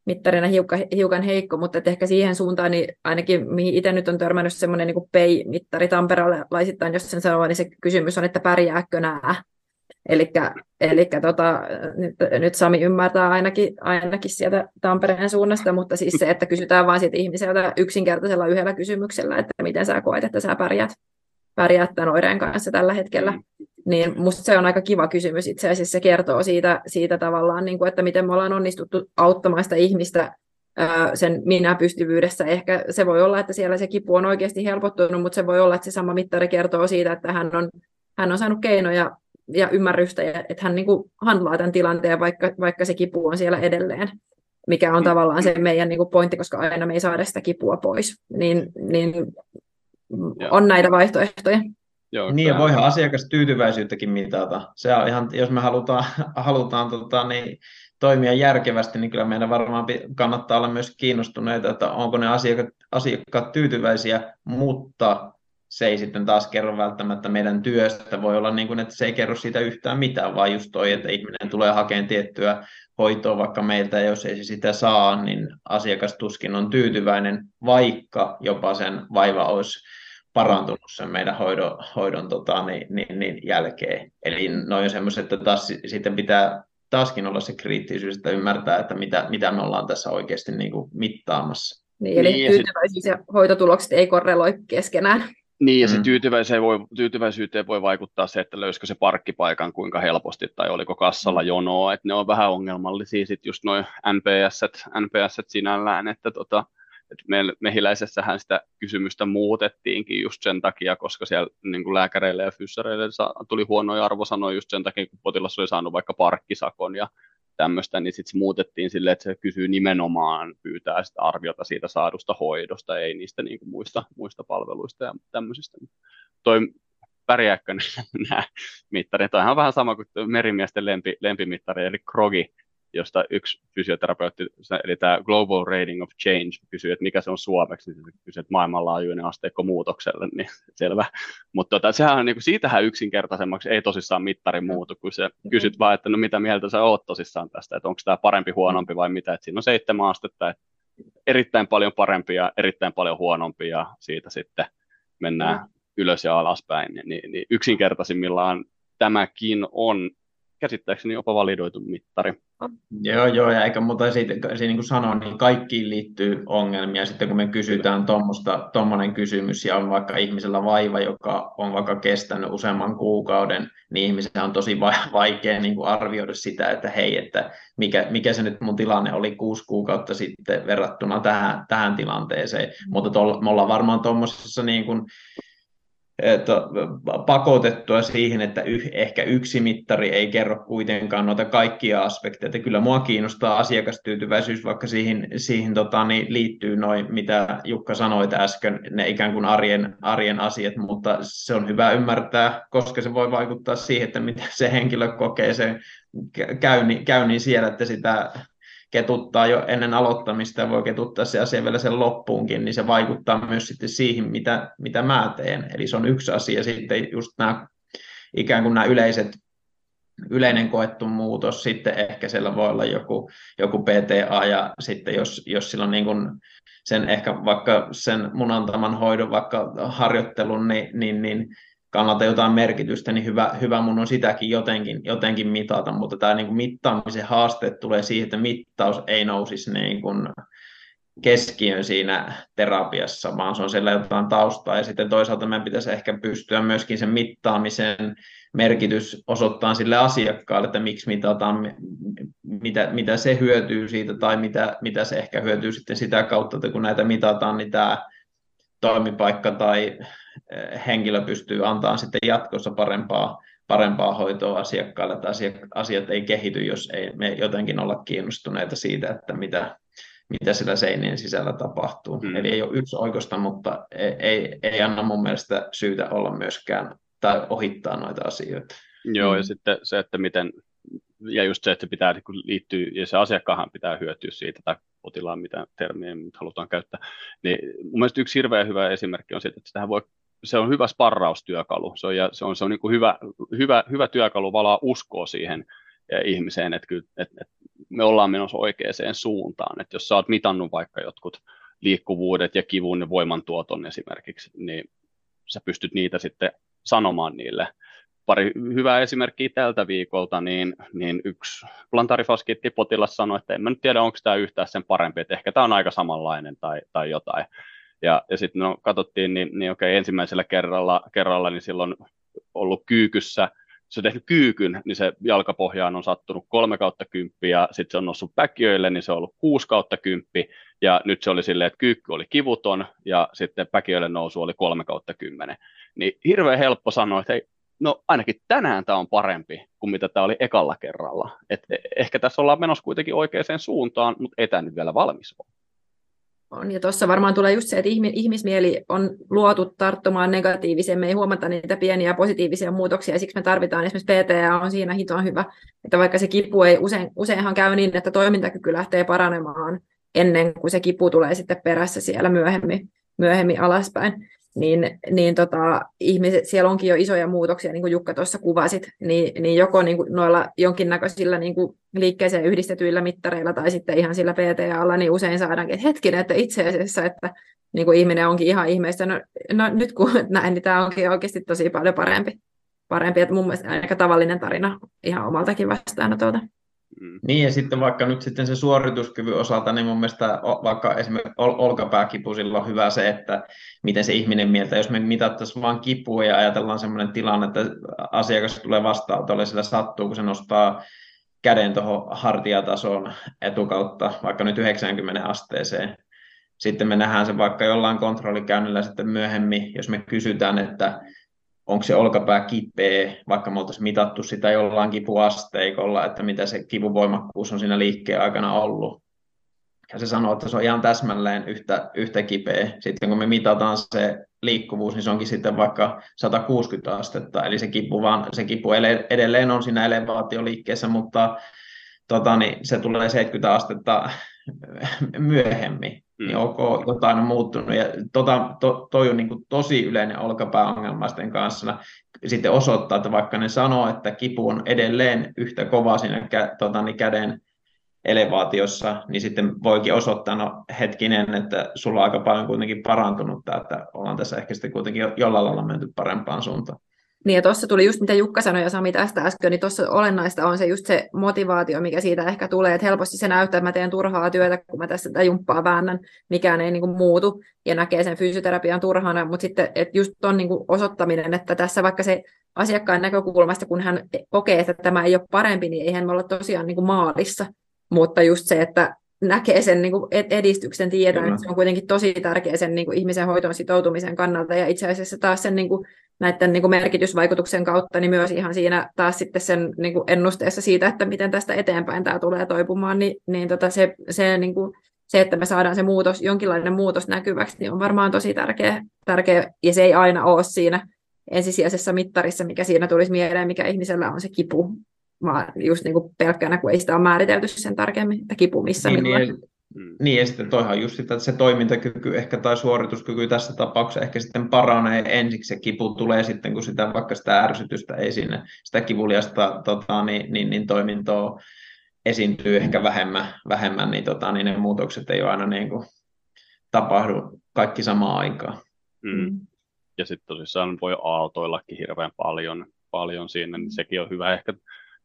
mittarina hiukan heikko, mutta ehkä siihen suuntaan, niin ainakin mihin itse nyt on törmännyt semmoinen niin kuin PEI-mittari tamperelaisittain, jos sen sanoo, niin se kysymys on, että pärjääkö nämä. Eli nyt Sami ymmärtää ainakin sieltä Tampereen suunnasta, mutta siis se, että kysytään vain siitä ihmiseltä yksinkertaisella yhdellä kysymyksellä, että miten sä koet, että sä pärjäät tämän oireen kanssa tällä hetkellä, niin musta se on aika kiva kysymys itse asiassa, se kertoo siitä tavallaan, niin kuin, että miten me ollaan onnistuttu auttamaan sitä ihmistä sen minäpystyvyydessä. Ehkä se voi olla, että siellä se kipu on oikeasti helpottunut, mutta se voi olla, että se sama mittari kertoo siitä, että hän on saanut keinoja ja ymmärrystä, että hän niin kuin handlaa tämän tilanteen, vaikka se kipu on siellä edelleen, mikä on tavallaan se meidän niin kuin pointti, koska aina me ei saada sitä kipua pois, niin on näitä vaihtoehtoja. Joo, niin ja voihan asiakastyytyväisyyttäkin mitata. Se on ihan, jos me halutaan toimia järkevästi, niin kyllä meidän varmaan kannattaa olla myös kiinnostuneita, että onko ne asiakkaat tyytyväisiä, mutta se ei sitten taas kerro välttämättä meidän työstä. Voi olla niin kuin, että se ei kerro siitä yhtään mitään, vaan just toi, että ihminen tulee hakemaan tiettyä hoitoa vaikka meiltä, ja jos ei se sitä saa, niin asiakas tuskin on tyytyväinen, vaikka jopa sen vaiva olisi parantunut sen meidän hoidon jälkeen. Eli noin on semmoiset, että taas sitten pitää taaskin olla se kriittisyys, että ymmärtää, että mitä me ollaan tässä oikeasti niin kuin mittaamassa. Niin, eli tyytyväisyys ja hoitotulokset ei korreloi keskenään. Niin, ja se tyytyväisyyteen voi vaikuttaa se, että löysikö se parkkipaikan kuinka helposti tai oliko kassalla jonoa, että ne on vähän ongelmallisia sitten just nuo NPS-t sinällään, että mehiläisessähän sitä kysymystä muutettiinkin just sen takia, koska siellä niin kuin lääkäreille ja fyssareille tuli huonoja arvosanoja just sen takia, kun potilas oli saanut vaikka parkkisakon ja tämmöistä, niin sitten se muutettiin silleen, että se kysyy nimenomaan, pyytää sitä arviota siitä saadusta hoidosta, ei niistä niin kuin muista palveluista ja tämmöisistä. Pärjääkö nämä mittarit? Tämä on vähän sama kuin merimiesten lempimittari, eli krogi, josta yksi fysioterapeutti, eli tämä Global Rating of Change, kysyy, että mikä se on suomeksi, niin kysyy, että maailmanlaajuinen asteikko muutokselle, niin selvä. Mutta sehän on niin kuin siitähän yksinkertaisemmaksi ei tosissaan mittari muutu, kun sä kysyt vaan, että no mitä mieltä sä oot tosissaan tästä, että onko tämä parempi, huonompi vai mitä, että siinä on 7 astetta, että erittäin paljon parempia ja erittäin paljon huonompia, ja siitä sitten mennään ylös ja alaspäin, niin yksinkertaisimmillaan tämäkin on käsittääkseni jopa validoitu mittari. Joo, ja eikä muuta siitä niin kuin sanoin, niin kaikkiin liittyy ongelmia. Sitten kun me kysytään tuommoinen kysymys ja on vaikka ihmisellä vaiva, joka on vaikka kestänyt useamman kuukauden, niin ihmisellä on tosi vaikea niin kuin arvioida sitä, että hei, että mikä se nyt mun tilanne oli 6 kuukautta sitten verrattuna tähän tilanteeseen. Mutta me ollaan varmaan tuommoisessa niin kuin pakotettua siihen, että ehkä yksi mittari ei kerro kuitenkaan noita kaikkia aspekteja. Että kyllä mua kiinnostaa asiakastyytyväisyys, vaikka siihen liittyy noin, mitä Jukka sanoi äsken, ne ikään kuin arjen asiat, mutta se on hyvä ymmärtää, koska se voi vaikuttaa siihen, että mitä se henkilö kokee, se käy niin siellä, että sitä ketuttaa jo ennen aloittamista ja voi ketuttaa se asia vielä sen loppuunkin, niin se vaikuttaa myös sitten siihen, mitä mä teen. Eli se on yksi asia sitten just nämä ikään kuin nämä yleinen koettu muutos, sitten ehkä siellä voi olla joku PTA ja sitten jos sillä on niin kuin sen ehkä vaikka sen mun antaman hoidon vaikka harjoittelun, niin kannalta jotain merkitystä, niin hyvä mun on sitäkin jotenkin mitata, mutta tämä niin kuin mittaamisen haaste tulee siihen, että mittaus ei nousisi niin kuin keskiöön siinä terapiassa, vaan se on siellä jotain taustaa, ja sitten toisaalta meidän pitäisi ehkä pystyä myöskin sen mittaamisen merkitys osoittaa sille asiakkaalle, että miksi mitataan, mitä se hyötyy siitä, tai mitä se ehkä hyötyy sitten sitä kautta, että kun näitä mitataan, niin tämä toimipaikka tai henkilö pystyy antamaan sitten jatkossa parempaa hoitoa asiakkaalle, että asiat ei kehity, jos ei me jotenkin olla kiinnostuneita siitä, että mitä sillä seinien sisällä tapahtuu. Eli ei ole yksi oikosta, mutta ei anna mun mielestä syytä olla myöskään tai ohittaa noita asioita. Joo, ja sitten se, että miten, ja just se, että pitää liittyä, ja se asiakkaahan pitää hyötyä siitä, tai potilaan, mitä termiä halutaan käyttää, niin mun mielestä yksi hirveän hyvä esimerkki on siitä, että se on hyvä sparraustyökalu, se on niin kuin hyvä työkalu valaa uskoa siihen ihmiseen, että kyllä, että me ollaan menossa oikeaan suuntaan, että jos sä oot mitannut vaikka jotkut liikkuvuudet ja kivun ja voimantuoton esimerkiksi, niin sä pystyt niitä sitten sanomaan niille. Pari hyvää esimerkkiä tältä viikolta, niin yksi plantaarifaskiittipotilas sanoi, että en mä nyt tiedä, onko tämä yhtään sen parempi, että ehkä tämä on aika samanlainen tai jotain. Ja sitten katsottiin, niin okei, ensimmäisellä kerralla niin silloin ollut kyykyssä, se on tehnyt kyykyn, niin se jalkapohjaan on sattunut 3/10, ja sitten se on noussut päkiöille, niin se on ollut 6/10, ja nyt se oli silleen, että kyykky oli kivuton, ja sitten päkiöille nousu oli 3/10. Niin hirveän helppo sanoa, että hei, no ainakin tänään tämä on parempi kuin mitä tämä oli ekalla kerralla. Et ehkä tässä ollaan menossa kuitenkin oikeaan suuntaan, mutta ei tämä nyt vielä valmis ole. On, ja tuossa varmaan tulee just se, että ihmismieli on luotu tarttumaan negatiiviseen, me ei huomata niitä pieniä positiivisia muutoksia, ja siksi me tarvitaan esimerkiksi PTA on siinä hitoon hyvä, että vaikka se kipu ei, useinhan käy niin, että toimintakyky lähtee paranemaan ennen kuin se kipu tulee sitten perässä siellä myöhemmin alaspäin. niin ihmiset, siellä onkin jo isoja muutoksia, niin kuin Jukka tuossa kuvasit, niin joko niin kuin noilla jonkinnäköisillä niin kuin liikkeeseen yhdistetyillä mittareilla tai sitten ihan sillä PTAlla, niin usein saadaankin, että hetkinen, että itse asiassa, että niin kuin ihminen onkin ihan ihmeistä, no nyt kun näin, niin tämä onkin oikeasti tosi paljon parempi, että mun mielestä aika tavallinen tarina ihan omaltakin vastaanotolta. Niin, ja sitten vaikka nyt sitten se suorituskyvyn osalta, niin mun mielestä vaikka esimerkiksi olkapääkipu, sillä on hyvä se, että miten se ihminen mieltä, jos me mitattaisiin vain kipua ja ajatellaan sellainen tilanne, että asiakas tulee vastaanotolle, sillä sattuu, kun se nostaa käden tuohon hartiatason etukautta, vaikka nyt 90 asteeseen. Sitten me nähdään se vaikka jollain kontrollikäynnillä sitten myöhemmin, jos me kysytään, että onko se olkapää kipeä, vaikka me oltaisiin mitattu sitä jollain kipuasteikolla, että mitä se kipuvoimakkuus on siinä liikkeen aikana ollut. Ja se sanoo, että se on ihan täsmälleen yhtä kipeä. Sitten kun me mitataan se liikkuvuus, niin se onkin sitten vaikka 160 astetta. Eli se kipu edelleen on siinä elevaatioliikkeessä, mutta se tulee 70 astetta myöhemmin. Niin onko jotain muuttunut, ja toi on niin kuin tosi yleinen olkapääongelmaisten kanssa, sitten osoittaa, että vaikka ne sanoo, että kipu on edelleen yhtä kova siinä käden elevaatiossa, niin sitten voikin osoittaa, no hetkinen, että sulla on aika paljon kuitenkin parantunut, että ollaan tässä ehkä sitten kuitenkin jollain lailla menty parempaan suuntaan. Niin, ja tuossa tuli just mitä Jukka sanoi ja Sami tästä äsken, niin tuossa olennaista on se just se motivaatio, mikä siitä ehkä tulee, että helposti se näyttää, että mä teen turhaa työtä, kun mä tässä tätä jumppaa väännän, mikään ei niin kuin muutu ja näkee sen fysioterapian turhana, mutta sitten että just tuon niin kuin osoittaminen, että tässä vaikka se asiakkaan näkökulmasta, kun hän kokee, että tämä ei ole parempi, niin eihän me olla tosiaan niin kuin maalissa, mutta just se, että näkee sen niin kuin edistyksen, tietää, että se on kuitenkin tosi tärkeä sen niin kuin ihmisen hoitoon sitoutumisen kannalta, ja itse asiassa taas sen niin kuin näiden niin kuin merkitysvaikutuksen kautta, niin myös ihan siinä taas sitten sen niin kuin ennusteessa siitä, että miten tästä eteenpäin tämä tulee toipumaan, niin se, että me saadaan se muutos, jonkinlainen muutos näkyväksi, niin on varmaan tosi tärkeä, ja se ei aina ole siinä ensisijaisessa mittarissa, mikä siinä tulisi mieleen, mikä ihmisellä on se kipu, vaan just niin kuin pelkkänä, kun ei sitä ole määritelty sen tarkemmin, että kipu missä milloin. Niin, ja sitten toihan just sitä, että se toimintakyky ehkä tai suorituskyky tässä tapauksessa ehkä sitten paranee ensiksi, se kipu tulee sitten, kun sitä vaikka sitä ärsytystä ei sinne, sitä kivuliasta toimintoa esiintyy ehkä vähemmän niin ne muutokset ei ole aina niin kuin tapahdu kaikki samaan aikaan. Mm. Ja sitten tosissaan voi aaltoillakin hirveän paljon siinä, niin sekin on hyvä ehkä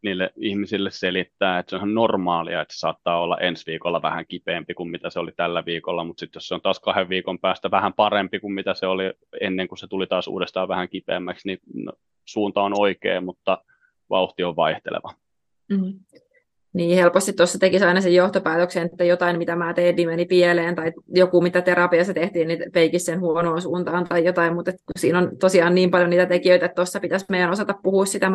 niille ihmisille selittää, että se on ihan normaalia, että se saattaa olla ensi viikolla vähän kipeämpi kuin mitä se oli tällä viikolla, mutta sitten jos se on taas 2 viikon päästä vähän parempi kuin mitä se oli ennen kuin se tuli taas uudestaan vähän kipeämmäksi, niin suunta on oikea, mutta vauhti on vaihteleva. Mm-hmm. Niin, helposti tuossa tekisi aina sen johtopäätöksen, että jotain, mitä mä tein, niin meni pieleen, tai joku, mitä terapiassa tehtiin, niin peikisi sen huonoon suuntaan tai jotain, mutta siinä on tosiaan niin paljon niitä tekijöitä, että tuossa pitäisi meidän osata puhua sitä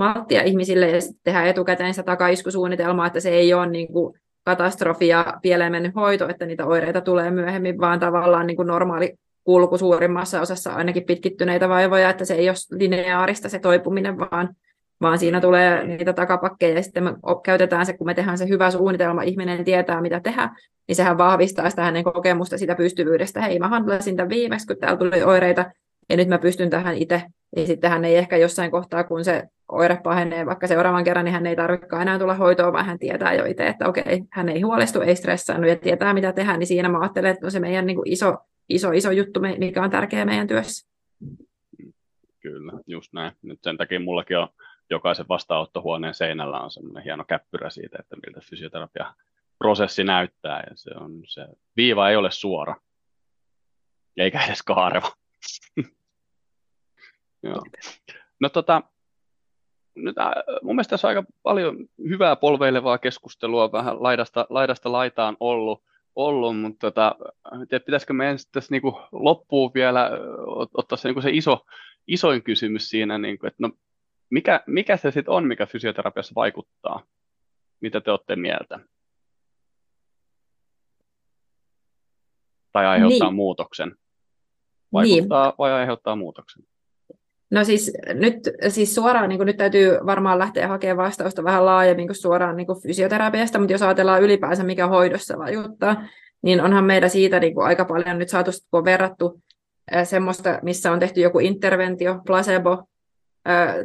malttia ihmisille ja tehdä etukäteen sitä takaiskusuunnitelmaa, että se ei ole niin kuin katastrofi ja pieleen mennyt hoito, että niitä oireita tulee myöhemmin, vaan tavallaan niin kuin normaali kulku suurimmassa osassa ainakin pitkittyneitä vaivoja, että se ei ole lineaarista se toipuminen, vaan siinä tulee niitä takapakkeja, ja sitten me käytetään se, kun me tehdään se hyvä suunnitelma, ihminen tietää, mitä tehdä, niin sehän vahvistaa sitä hänen kokemusta sitä pystyvyydestä. Hei, mä handlasin tämän viimeksi, kun täällä tuli oireita, ja nyt mä pystyn tähän itse. Ja sitten hän ei ehkä jossain kohtaa, kun se oire pahenee vaikka seuraavan kerran, niin hän ei tarvitsekaan enää tulla hoitoon, vaan hän tietää jo itse, että okei, hän ei huolestu, ei stressannut ja tietää, mitä tehdä. Niin siinä mä ajattelen, että on se meidän niin kuin iso juttu, mikä on tärkeä meidän työssä. Kyllä, just näin. Nyt sen takia mullakin on jokaisen vastaanottohuoneen seinällä on semmoinen hieno käppyrä siitä, että miltä fysioterapiaprosessi näyttää, ja se viiva ei ole suora, eikä edes kaareva. Joo. No nyt mun mielestä tässä on aika paljon hyvää polveilevaa keskustelua, vähän laidasta laitaan ollut, mutta pitäisikö meidän tässä niin kuin loppuun vielä ottaa se, niin kuin se isoin kysymys siinä, niin kuin, että no, mikä se sitten on, mikä fysioterapiassa vaikuttaa? Mitä te olette mieltä? Tai aiheuttaa muutoksen? Vaikuttaa vai aiheuttaa muutoksen? No siis nyt suoraan, niin nyt täytyy varmaan lähteä hakemaan vastausta vähän laajemmin kuin suoraan niin kuin fysioterapiasta, mutta jos ajatellaan ylipäänsä, mikä hoidossa vaikuttaa, niin onhan meillä siitä niin kuin aika paljon nyt saatu, kun on verrattu semmoista, missä on tehty joku interventio, placebo,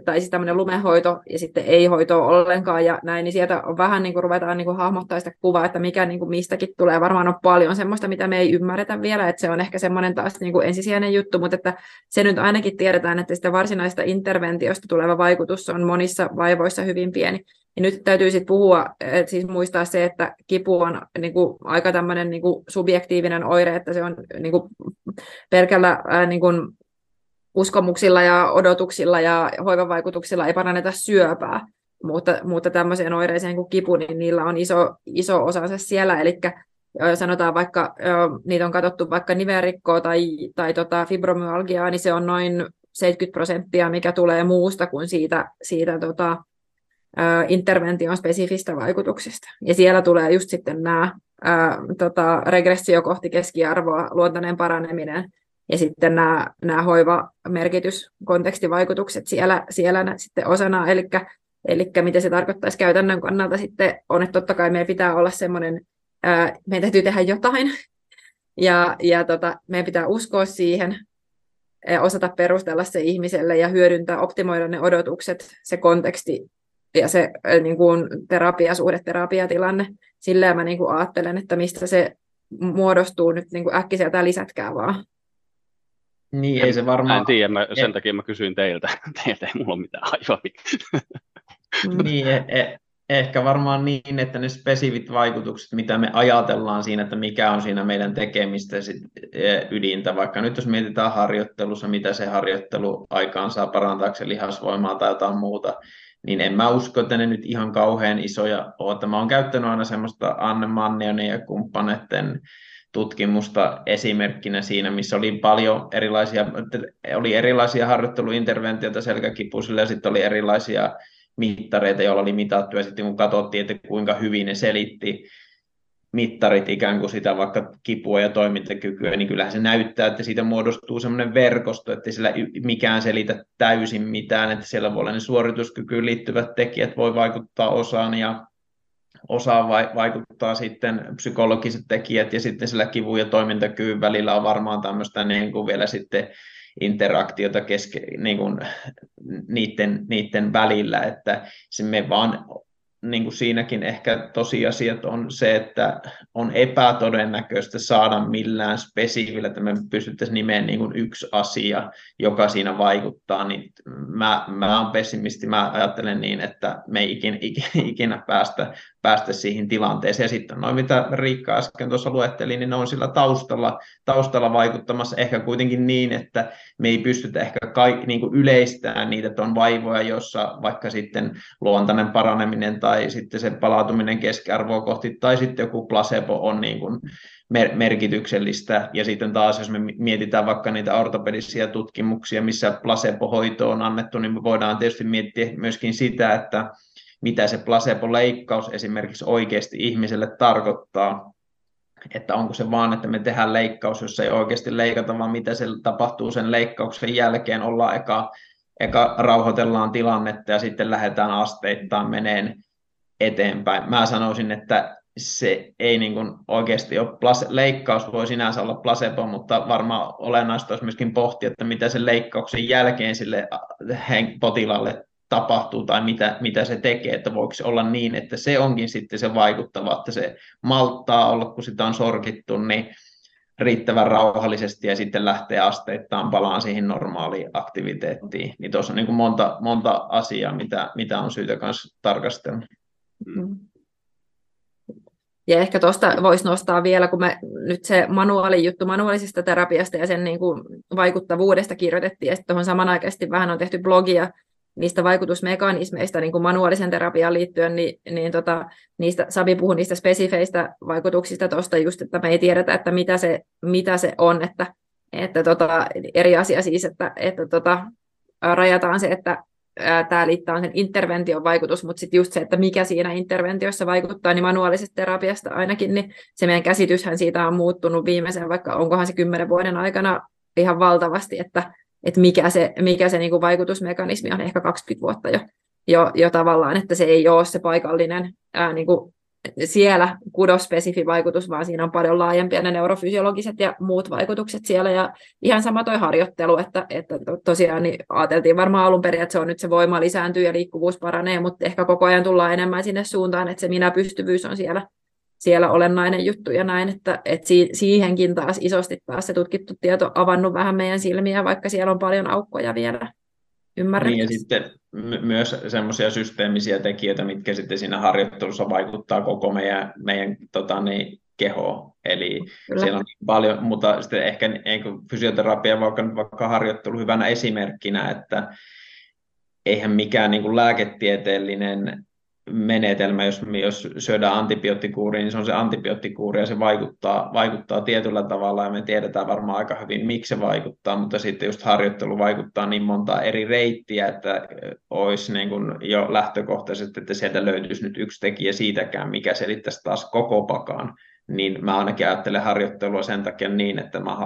tai siis tämmöinen lumehoito ja sitten ei hoitoa ollenkaan ja näin, niin sieltä on vähän niin kuin ruvetaan niin kuin hahmottaa sitä kuvaa, että mikä niin kuin mistäkin tulee. Varmaan on paljon semmoista, mitä me ei ymmärretä vielä, että se on ehkä semmoinen taas niin kuin ensisijainen juttu, mutta että se nyt ainakin tiedetään, että sitä varsinaista interventiosta tuleva vaikutus on monissa vaivoissa hyvin pieni. Ja nyt täytyy sitten puhua, siis muistaa se, että kipu on niinku aika tämmöinen niinku subjektiivinen oire, että se on niinku pelkällä niinku uskomuksilla ja odotuksilla ja hoivavaikutuksilla ei paranneta syöpää, mutta tämmöiseen oireeseen kuin kipu, niin niillä on iso osansa siellä, eli sanotaan vaikka, niitä on katsottu vaikka nivelrikkoa tai fibromyalgiaa, niin se on noin 70%, mikä tulee muusta kuin siitä intervention spesifistä vaikutuksista. Ja siellä tulee just sitten nämä regressio kohti keskiarvoa, luontainen paraneminen ja sitten nämä hoivamerkitys, kontekstivaikutukset siellä sitten osana. Eli mitä se tarkoittaisi käytännön kannalta sitten on, että totta kai meidän pitää olla semmoinen, meidän täytyy tehdä jotain ja meidän pitää uskoa siihen, osata perustella se ihmiselle ja hyödyntää, optimoida ne odotukset, se konteksti, ja se niin kuin terapia, suhdeterapiatilanne, silleen mä niin kuin ajattelen, että mistä se muodostuu nyt niin kuin äkkiseltä tai lisätkää vaan. Niin, ei se varmaan... En tiedä, sen takia mä kysyin teiltä. Teiltä ei mulla ole mitään ajoa. Niin, ehkä varmaan niin, että ne spesifit vaikutukset, mitä me ajatellaan siinä, että mikä on siinä meidän tekemistä ydintä, vaikka nyt jos mietitään harjoittelussa, mitä se harjoittelu aikaan saa parantaako se lihasvoimaa tai jotain muuta, niin en mä usko, että ne nyt ihan kauhean isoja ole. Mä oon käyttänyt aina semmoista Anne Mannionin ja kumppaneiden tutkimusta esimerkkinä siinä, missä oli paljon erilaisia harjoitteluinterventioita selkäkipuisille ja sitten oli erilaisia mittareita, joilla oli mitattu ja sitten kun katsottiin, että kuinka hyvin ne selitti mittarit ikään kuin sitä vaikka kipua ja toimintakykyä, niin kyllähän se näyttää, että siitä muodostuu semmoinen verkosto, että sillä mikään selitä täysin mitään, että siellä voi olla ne suorituskykyyn liittyvät tekijät voi vaikuttaa osaan ja osaan vaikuttaa sitten psykologiset tekijät ja sitten sillä kivun ja toimintakyvyn välillä on varmaan tämmöistä niin kuin vielä sitten interaktiota niin kuin niiden välillä, että se me vaan niin kuin siinäkin ehkä tosiasiat on se, että on epätodennäköistä saada millään spesifillä, että me pystyttäisiin nimeen niin kuin yksi asia, joka siinä vaikuttaa, niin mä olen pessimisti, mä ajattelen niin, että me ei ikinä päästä siihen tilanteeseen. Ja sitten noin, mitä Riikka äsken tuossa luetteli, niin ne on sillä taustalla vaikuttamassa ehkä kuitenkin niin, että me ei pystytä ehkä niin kuin yleistämään niitä, että on vaivoja, jossa vaikka sitten luontainen paraneminen tai sitten se palautuminen keskiarvoa kohti, tai sitten joku placebo on niin kuin merkityksellistä. Ja sitten taas, jos me mietitään vaikka niitä ortopedisia tutkimuksia, missä placebo-hoito on annettu, niin me voidaan tietysti miettiä myöskin sitä, että mitä se placebo-leikkaus esimerkiksi oikeasti ihmiselle tarkoittaa. Että onko se vaan, että me tehdään leikkaus, jos ei oikeasti leikata, vaan mitä se tapahtuu sen leikkauksen jälkeen. Ollaan eka rauhoitellaan tilannetta ja sitten lähdetään asteittain meneen eteenpäin. Mä sanoisin, että se ei niin kuin oikeasti ole, leikkaus voi sinänsä olla placebo, mutta varmaan olennaista olisi myöskin pohtia, että mitä sen leikkauksen jälkeen sille potilaalle tapahtuu tai mitä se tekee, että voiko se olla niin, että se onkin sitten se vaikuttava, että se malttaa olla, kun sitä on sorkittu, niin riittävän rauhallisesti ja sitten lähtee asteittain palaan siihen normaaliin aktiviteettiin. Niin tuossa on niin kuin monta asiaa, mitä on syytä kanssa tarkastella. Ja ehkä tuosta voisi nostaa vielä, kun me nyt se manuaalisesta terapiasta ja sen niin kuin vaikuttavuudesta kirjoitettiin, ja sitten tuohon samanaikaisesti vähän on tehty blogia niistä vaikutusmekanismeista niin kuin manuaalisen terapiaan liittyen, niin niistä, Sami puhui niistä spesifeistä vaikutuksista tuosta just, että me ei tiedetä, että mitä se on, että eri asia siis, että rajataan se, että tämä liittää sen intervention vaikutus, mutta sitten just se, että mikä siinä interventiossa vaikuttaa, niin manuaalisesta terapiasta ainakin, niin se meidän käsityshän siitä on muuttunut viimeisen, vaikka onkohan se 10 vuoden aikana ihan valtavasti, että mikä se niin kuin vaikutusmekanismi on ehkä 20 vuotta jo tavallaan, että se ei ole se paikallinen niin kuin siellä kudospesifi vaikutus, vaan siinä on paljon laajempia ne neurofysiologiset ja muut vaikutukset siellä. Ja ihan sama toi harjoittelu, että tosiaan niin ajateltiin varmaan alun perin, että se on nyt se voima lisääntyy ja liikkuvuus paranee, mutta ehkä koko ajan tullaan enemmän sinne suuntaan, että se minäpystyvyys on siellä olennainen juttu ja näin, että siihenkin taas isosti taas se tutkittu tieto avannut vähän meidän silmiä, vaikka siellä on paljon aukkoja vielä. Niin, ja sitten myös semmoisia systeemisiä tekijöitä, mitkä sitten siinä harjoittelussa vaikuttaa koko meidän kehoon. Eli kyllä, siellä on paljon, mutta sitten ehkä fysioterapia vaikka harjoittelu hyvänä esimerkkinä, että eihän mikään niin kuin lääketieteellinen menetelmä, jos syödään antibioottikuuri, niin se on se antibioottikuuri ja se vaikuttaa tietyllä tavalla ja me tiedetään varmaan aika hyvin, miksi se vaikuttaa, mutta sitten just harjoittelu vaikuttaa niin montaa eri reittiä, että olisi niin kuin jo lähtökohtaisesti, että sieltä löytyisi nyt yksi tekijä siitäkään, mikä selittäisi taas koko pakan, niin mä ainakin ajattelen harjoittelua sen takia niin, että mä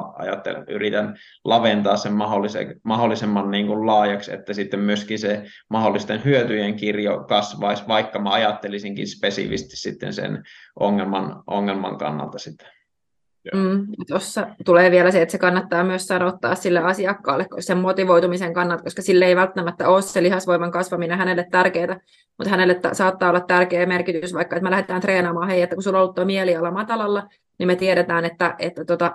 yritän laventaa sen mahdollisimman niin kuin laajaksi, että sitten myöskin se mahdollisten hyötyjen kirjo kasvaisi, vaikka mä ajattelisinkin spesifisti sitten sen ongelman kannalta sitten. Tuossa tulee vielä se, että se kannattaa myös sanottaa sille asiakkaalle sen motivoitumisen kannalta, koska sille ei välttämättä ole se lihasvoiman kasvaminen hänelle tärkeää, mutta hänelle saattaa olla tärkeä merkitys, vaikka että me lähdetään treenaamaan, hei, että kun sulla on ollut tuo mieliala matalalla, niin me tiedetään, että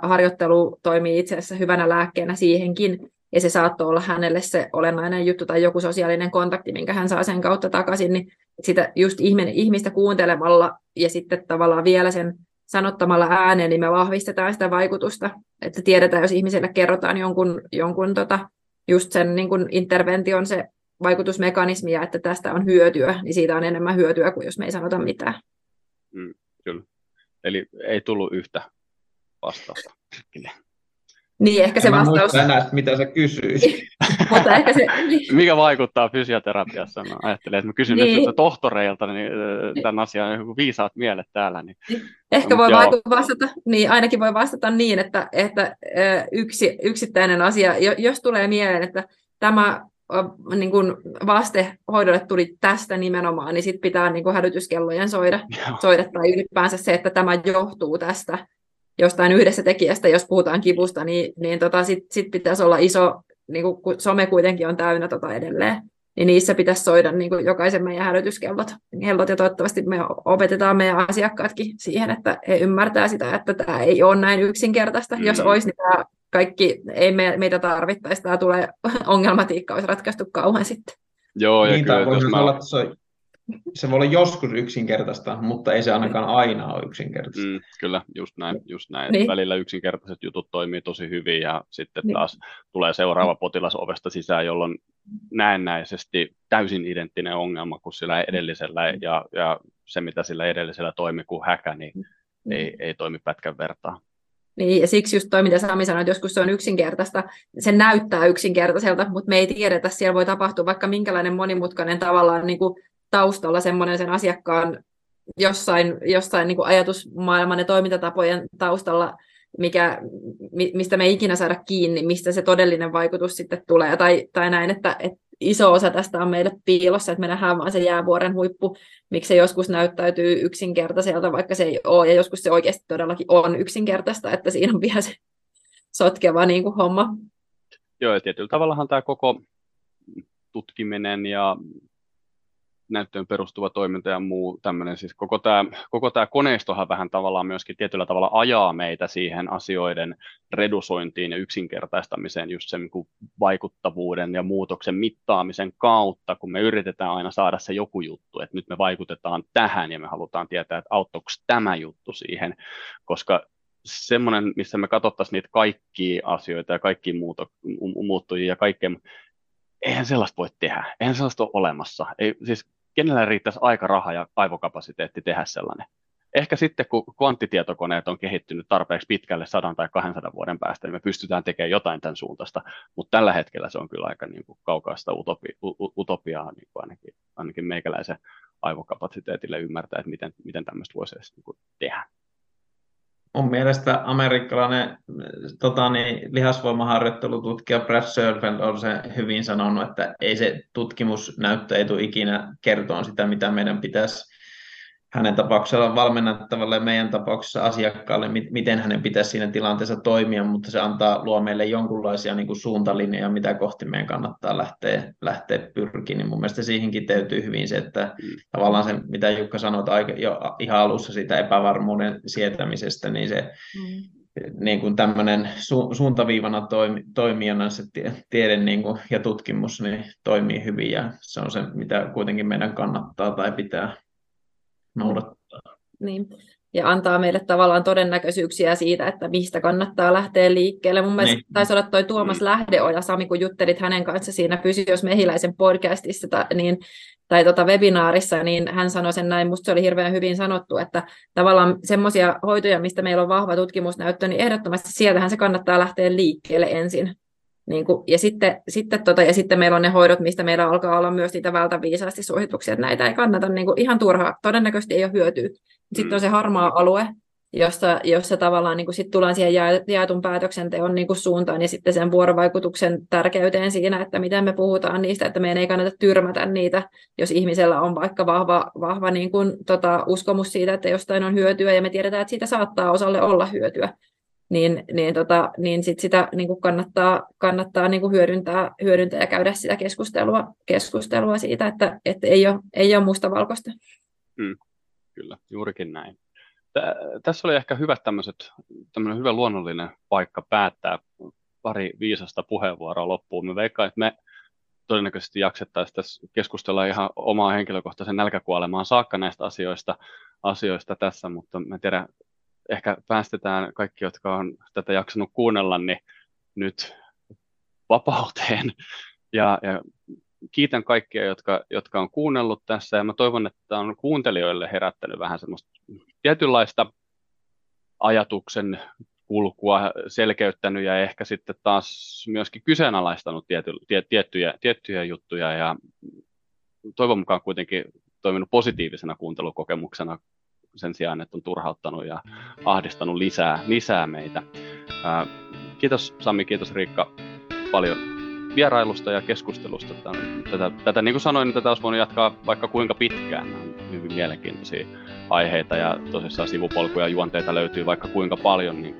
harjoittelu toimii itse asiassa hyvänä lääkkeenä siihenkin, ja se saattoi olla hänelle se olennainen juttu tai joku sosiaalinen kontakti, minkä hän saa sen kautta takaisin, niin sitä just ihmistä kuuntelemalla ja sitten tavallaan vielä sen sanottamalla ääneen, niin me vahvistetaan sitä vaikutusta, että tiedetään, jos ihmiselle kerrotaan jonkun just sen niin kuin intervention se vaikutusmekanismi, ja että tästä on hyötyä, niin siitä on enemmän hyötyä kuin jos me ei sanota mitään. Kyllä. Eli ei tullut yhtä vastausta. Niin, ehkä se vastaus... Enää, mitä sä kysyisi. Mutta ehkä se... Mikä vaikuttaa fysioterapiassa? Mä ajattelin, että mä kysyn nyt tohtoreilta niin tämän asian, joku viisaat mielet täällä. Niin. Ehkä voi vastata, niin ainakin voi vastata niin, että yksi yksittäinen asia, jos tulee mieleen, että tämä niin kuin vaste hoidolle tuli tästä nimenomaan, niin sit pitää niin kuin hälytyskellojen soida tai ylipäänsä se, että tämä johtuu tästä jostain yhdessä tekijästä, jos puhutaan kivusta, niin sit pitäisi olla iso, niin kun some kuitenkin on täynnä edelleen, niin niissä pitäisi soida niin kuin jokaisen meidän hälytyskellot, ja toivottavasti me opetetaan meidän asiakkaatkin siihen, että he ymmärtää sitä, että tämä ei ole näin yksinkertaista. Jos olisi, niin tämä kaikki ei meitä tarvittaisi, tämä tulee ongelmatiikka, olisi ratkaistu kauan sitten. Joo, ja niin, kyllä, jos se voi olla joskus yksinkertaista, mutta ei se ainakaan aina ole yksinkertaista. Kyllä, just näin. Niin. Välillä yksinkertaiset jutut toimii tosi hyvin ja sitten taas tulee seuraava potilas ovesta sisään, jolloin näennäisesti täysin identtinen ongelma kuin sillä edellisellä ja se, mitä sillä edellisellä toimi kuin häkä, niin ei toimi pätkän vertaa. Niin, ja siksi just toi, mitä Sami sanoi, että joskus se on yksinkertaista, se näyttää yksinkertaiselta, mutta me ei tiedetä, siellä voi tapahtua vaikka minkälainen monimutkainen tavallaan niin kuin taustalla semmoinen sen asiakkaan jossain niin kuin ajatusmaailman ja toimintatapojen taustalla, mistä me ei ikinä saada kiinni, mistä se todellinen vaikutus sitten tulee. Tai näin, että iso osa tästä on meille piilossa, että me nähdään vaan se jäävuoren huippu, miksi se joskus näyttäytyy yksinkertaiselta, vaikka se ei ole, ja joskus se oikeasti todellakin on yksinkertaista, että siinä on vielä se sotkeva niin kuin homma. Joo, ja tietyllä tavallahan tämä koko tutkiminen ja näyttöön perustuva toiminta ja muu tämmöinen, siis koko tämä koneistohan vähän tavallaan myöskin tietyllä tavalla ajaa meitä siihen asioiden redusointiin ja yksinkertaistamiseen just sen vaikuttavuuden ja muutoksen mittaamisen kautta, kun me yritetään aina saada se joku juttu, että nyt me vaikutetaan tähän ja me halutaan tietää, että auttaako tämä juttu siihen, koska semmoinen, missä me katsottaisiin niitä kaikkia asioita ja kaikkia muuttujia ja kaikkea, eihän sellaista voi tehdä, eihän sellaista ole olemassa. Ei, siis kenellä riittäisi aika, raha ja aivokapasiteetti tehdä sellainen? Ehkä sitten, kun kvanttitietokoneet on kehittynyt tarpeeksi pitkälle 100 tai 200 vuoden päästä, niin me pystytään tekemään jotain tämän suuntaista, mutta tällä hetkellä se on kyllä aika niin kuin kaukaista utopiaa niin kuin ainakin meikäläisen aivokapasiteetille ymmärtää, että miten tämmöistä voisi edes niin kuin tehdä. Mun mielestä amerikkalainen lihasvoimaharjoittelututkija Brad Schoenfeld on se hyvin sanonut, että ei se tutkimusnäyttö ei tule ikinä kertoa sitä, mitä meidän pitäisi hänen tapauksellaan valmennettavalle ja meidän tapauksessa asiakkaalle, miten hänen pitäisi siinä tilanteessa toimia, mutta se luo meille jonkunlaisia niin kuin suuntalinjoja, mitä kohti meidän kannattaa lähteä pyrkiin. Niin mun mielestä siihen kiteytyy hyvin se, että tavallaan se, mitä Jukka sanoi jo ihan alussa siitä epävarmuuden sietämisestä, niin se niin kuin tämmöinen suuntaviivana toimijana se tiede niin kuin, ja tutkimus niin toimii hyvin, ja se on se, mitä kuitenkin meidän kannattaa tai pitää noudattaa. Niin. Ja antaa meille tavallaan todennäköisyyksiä siitä, että mistä kannattaa lähteä liikkeelle. Mun mielestä taisi olla toi Tuomas Lähdeoja, Sami, kun juttelit hänen kanssa siinä Fysiosmehiläisen podcastissa tai webinaarissa, niin hän sanoi sen näin, musta se oli hirveän hyvin sanottu, että tavallaan semmoisia hoitoja, mistä meillä on vahva tutkimusnäyttö, niin ehdottomasti sieltähän se kannattaa lähteä liikkeelle ensin. Niin kun, ja sitten meillä on ne hoidot, mistä meillä alkaa olla myös niitä vältä viisaasti suosituksia, että näitä ei kannata niin kun, ihan turhaa, todennäköisesti ei ole hyötyä. Sitten on se harmaa alue, jossa tavallaan niin kun, sit tullaan siihen jaetun päätöksenteon niin kun, suuntaan ja sitten sen vuorovaikutuksen tärkeyteen siinä, että miten me puhutaan niistä, että meidän ei kannata tyrmätä niitä, jos ihmisellä on vaikka vahva niin kun, uskomus siitä, että jostain on hyötyä ja me tiedetään, että siitä saattaa osalle olla hyötyä. Niin sit sitä niin kuin kannattaa niin kuin hyödyntää ja käydä sitä keskustelua siitä, että ei ole mustavalkoista. Kyllä, juurikin näin. Tässä oli ehkä hyvä luonnollinen paikka päättää pari viisasta puheenvuoroa loppuun. Me veikkaan, että me todennäköisesti jaksettaisiin tässä keskustella ihan omaa henkilökohtaisen nälkäkuolemaan saakka näistä asioista tässä, mutta mä tiedän, ehkä päästetään kaikki, jotka on tätä jaksanut kuunnella, niin nyt vapauteen. Ja kiitän kaikkia, jotka on kuunnellut tässä. Ja mä toivon, että on kuuntelijoille herättänyt vähän semmoista tietynlaista ajatuksen kulkua, selkeyttänyt ja ehkä sitten taas myöskin kyseenalaistanut tiettyjä juttuja. Ja toivon mukaan kuitenkin toiminut positiivisena kuuntelukokemuksena sen sijaan, että on turhauttanut ja ahdistanut lisää meitä. Kiitos Sami, kiitos Riikka paljon vierailusta ja keskustelusta. Tätä, niin kuin sanoin, niin tätä olisi voinut jatkaa vaikka kuinka pitkään. Nämä on hyvin mielenkiintoisia aiheita ja tosissaan sivupolkuja ja juonteita löytyy vaikka kuinka paljon niin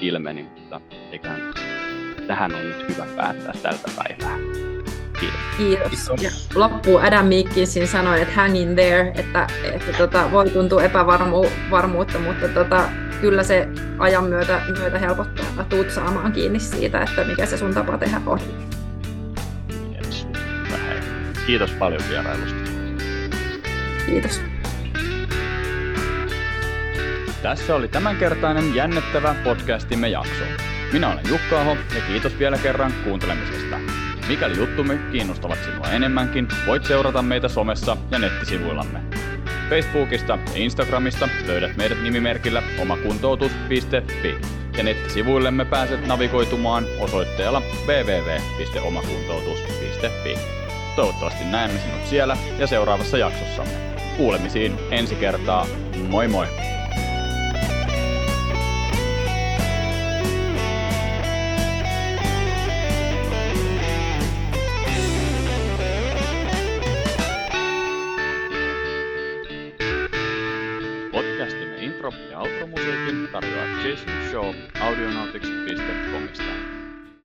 ilmeni, mutta eiköhän tähän on nyt hyvä päättää tältä päivää. Kiitos. Ja loppuun Adam Mikkinsin sanoin, että hang in there, että voi tuntua epävarmuutta, mutta kyllä se ajan myötä helpottaa, että tuut saamaan kiinni siitä, että mikä se sun tapa tehdä on. Yes. Kiitos paljon vierailusta. Kiitos. Tässä oli tämänkertainen jännittävä podcastimme jakso. Minä olen Jukka Aho ja kiitos vielä kerran kuuntelemisesta. Mikäli juttumme kiinnostavat sinua enemmänkin, voit seurata meitä somessa ja nettisivuillamme. Facebookista ja Instagramista löydät meidät nimimerkillä omakuntoutus.fi ja nettisivuillemme pääset navigoitumaan osoitteella www.omakuntoutus.fi. Toivottavasti näemme sinut siellä ja seuraavassa jaksossamme. Kuulemisiin ensi kertaa. Moi moi! Tarjoaa Jason Show audionautiksi.comista.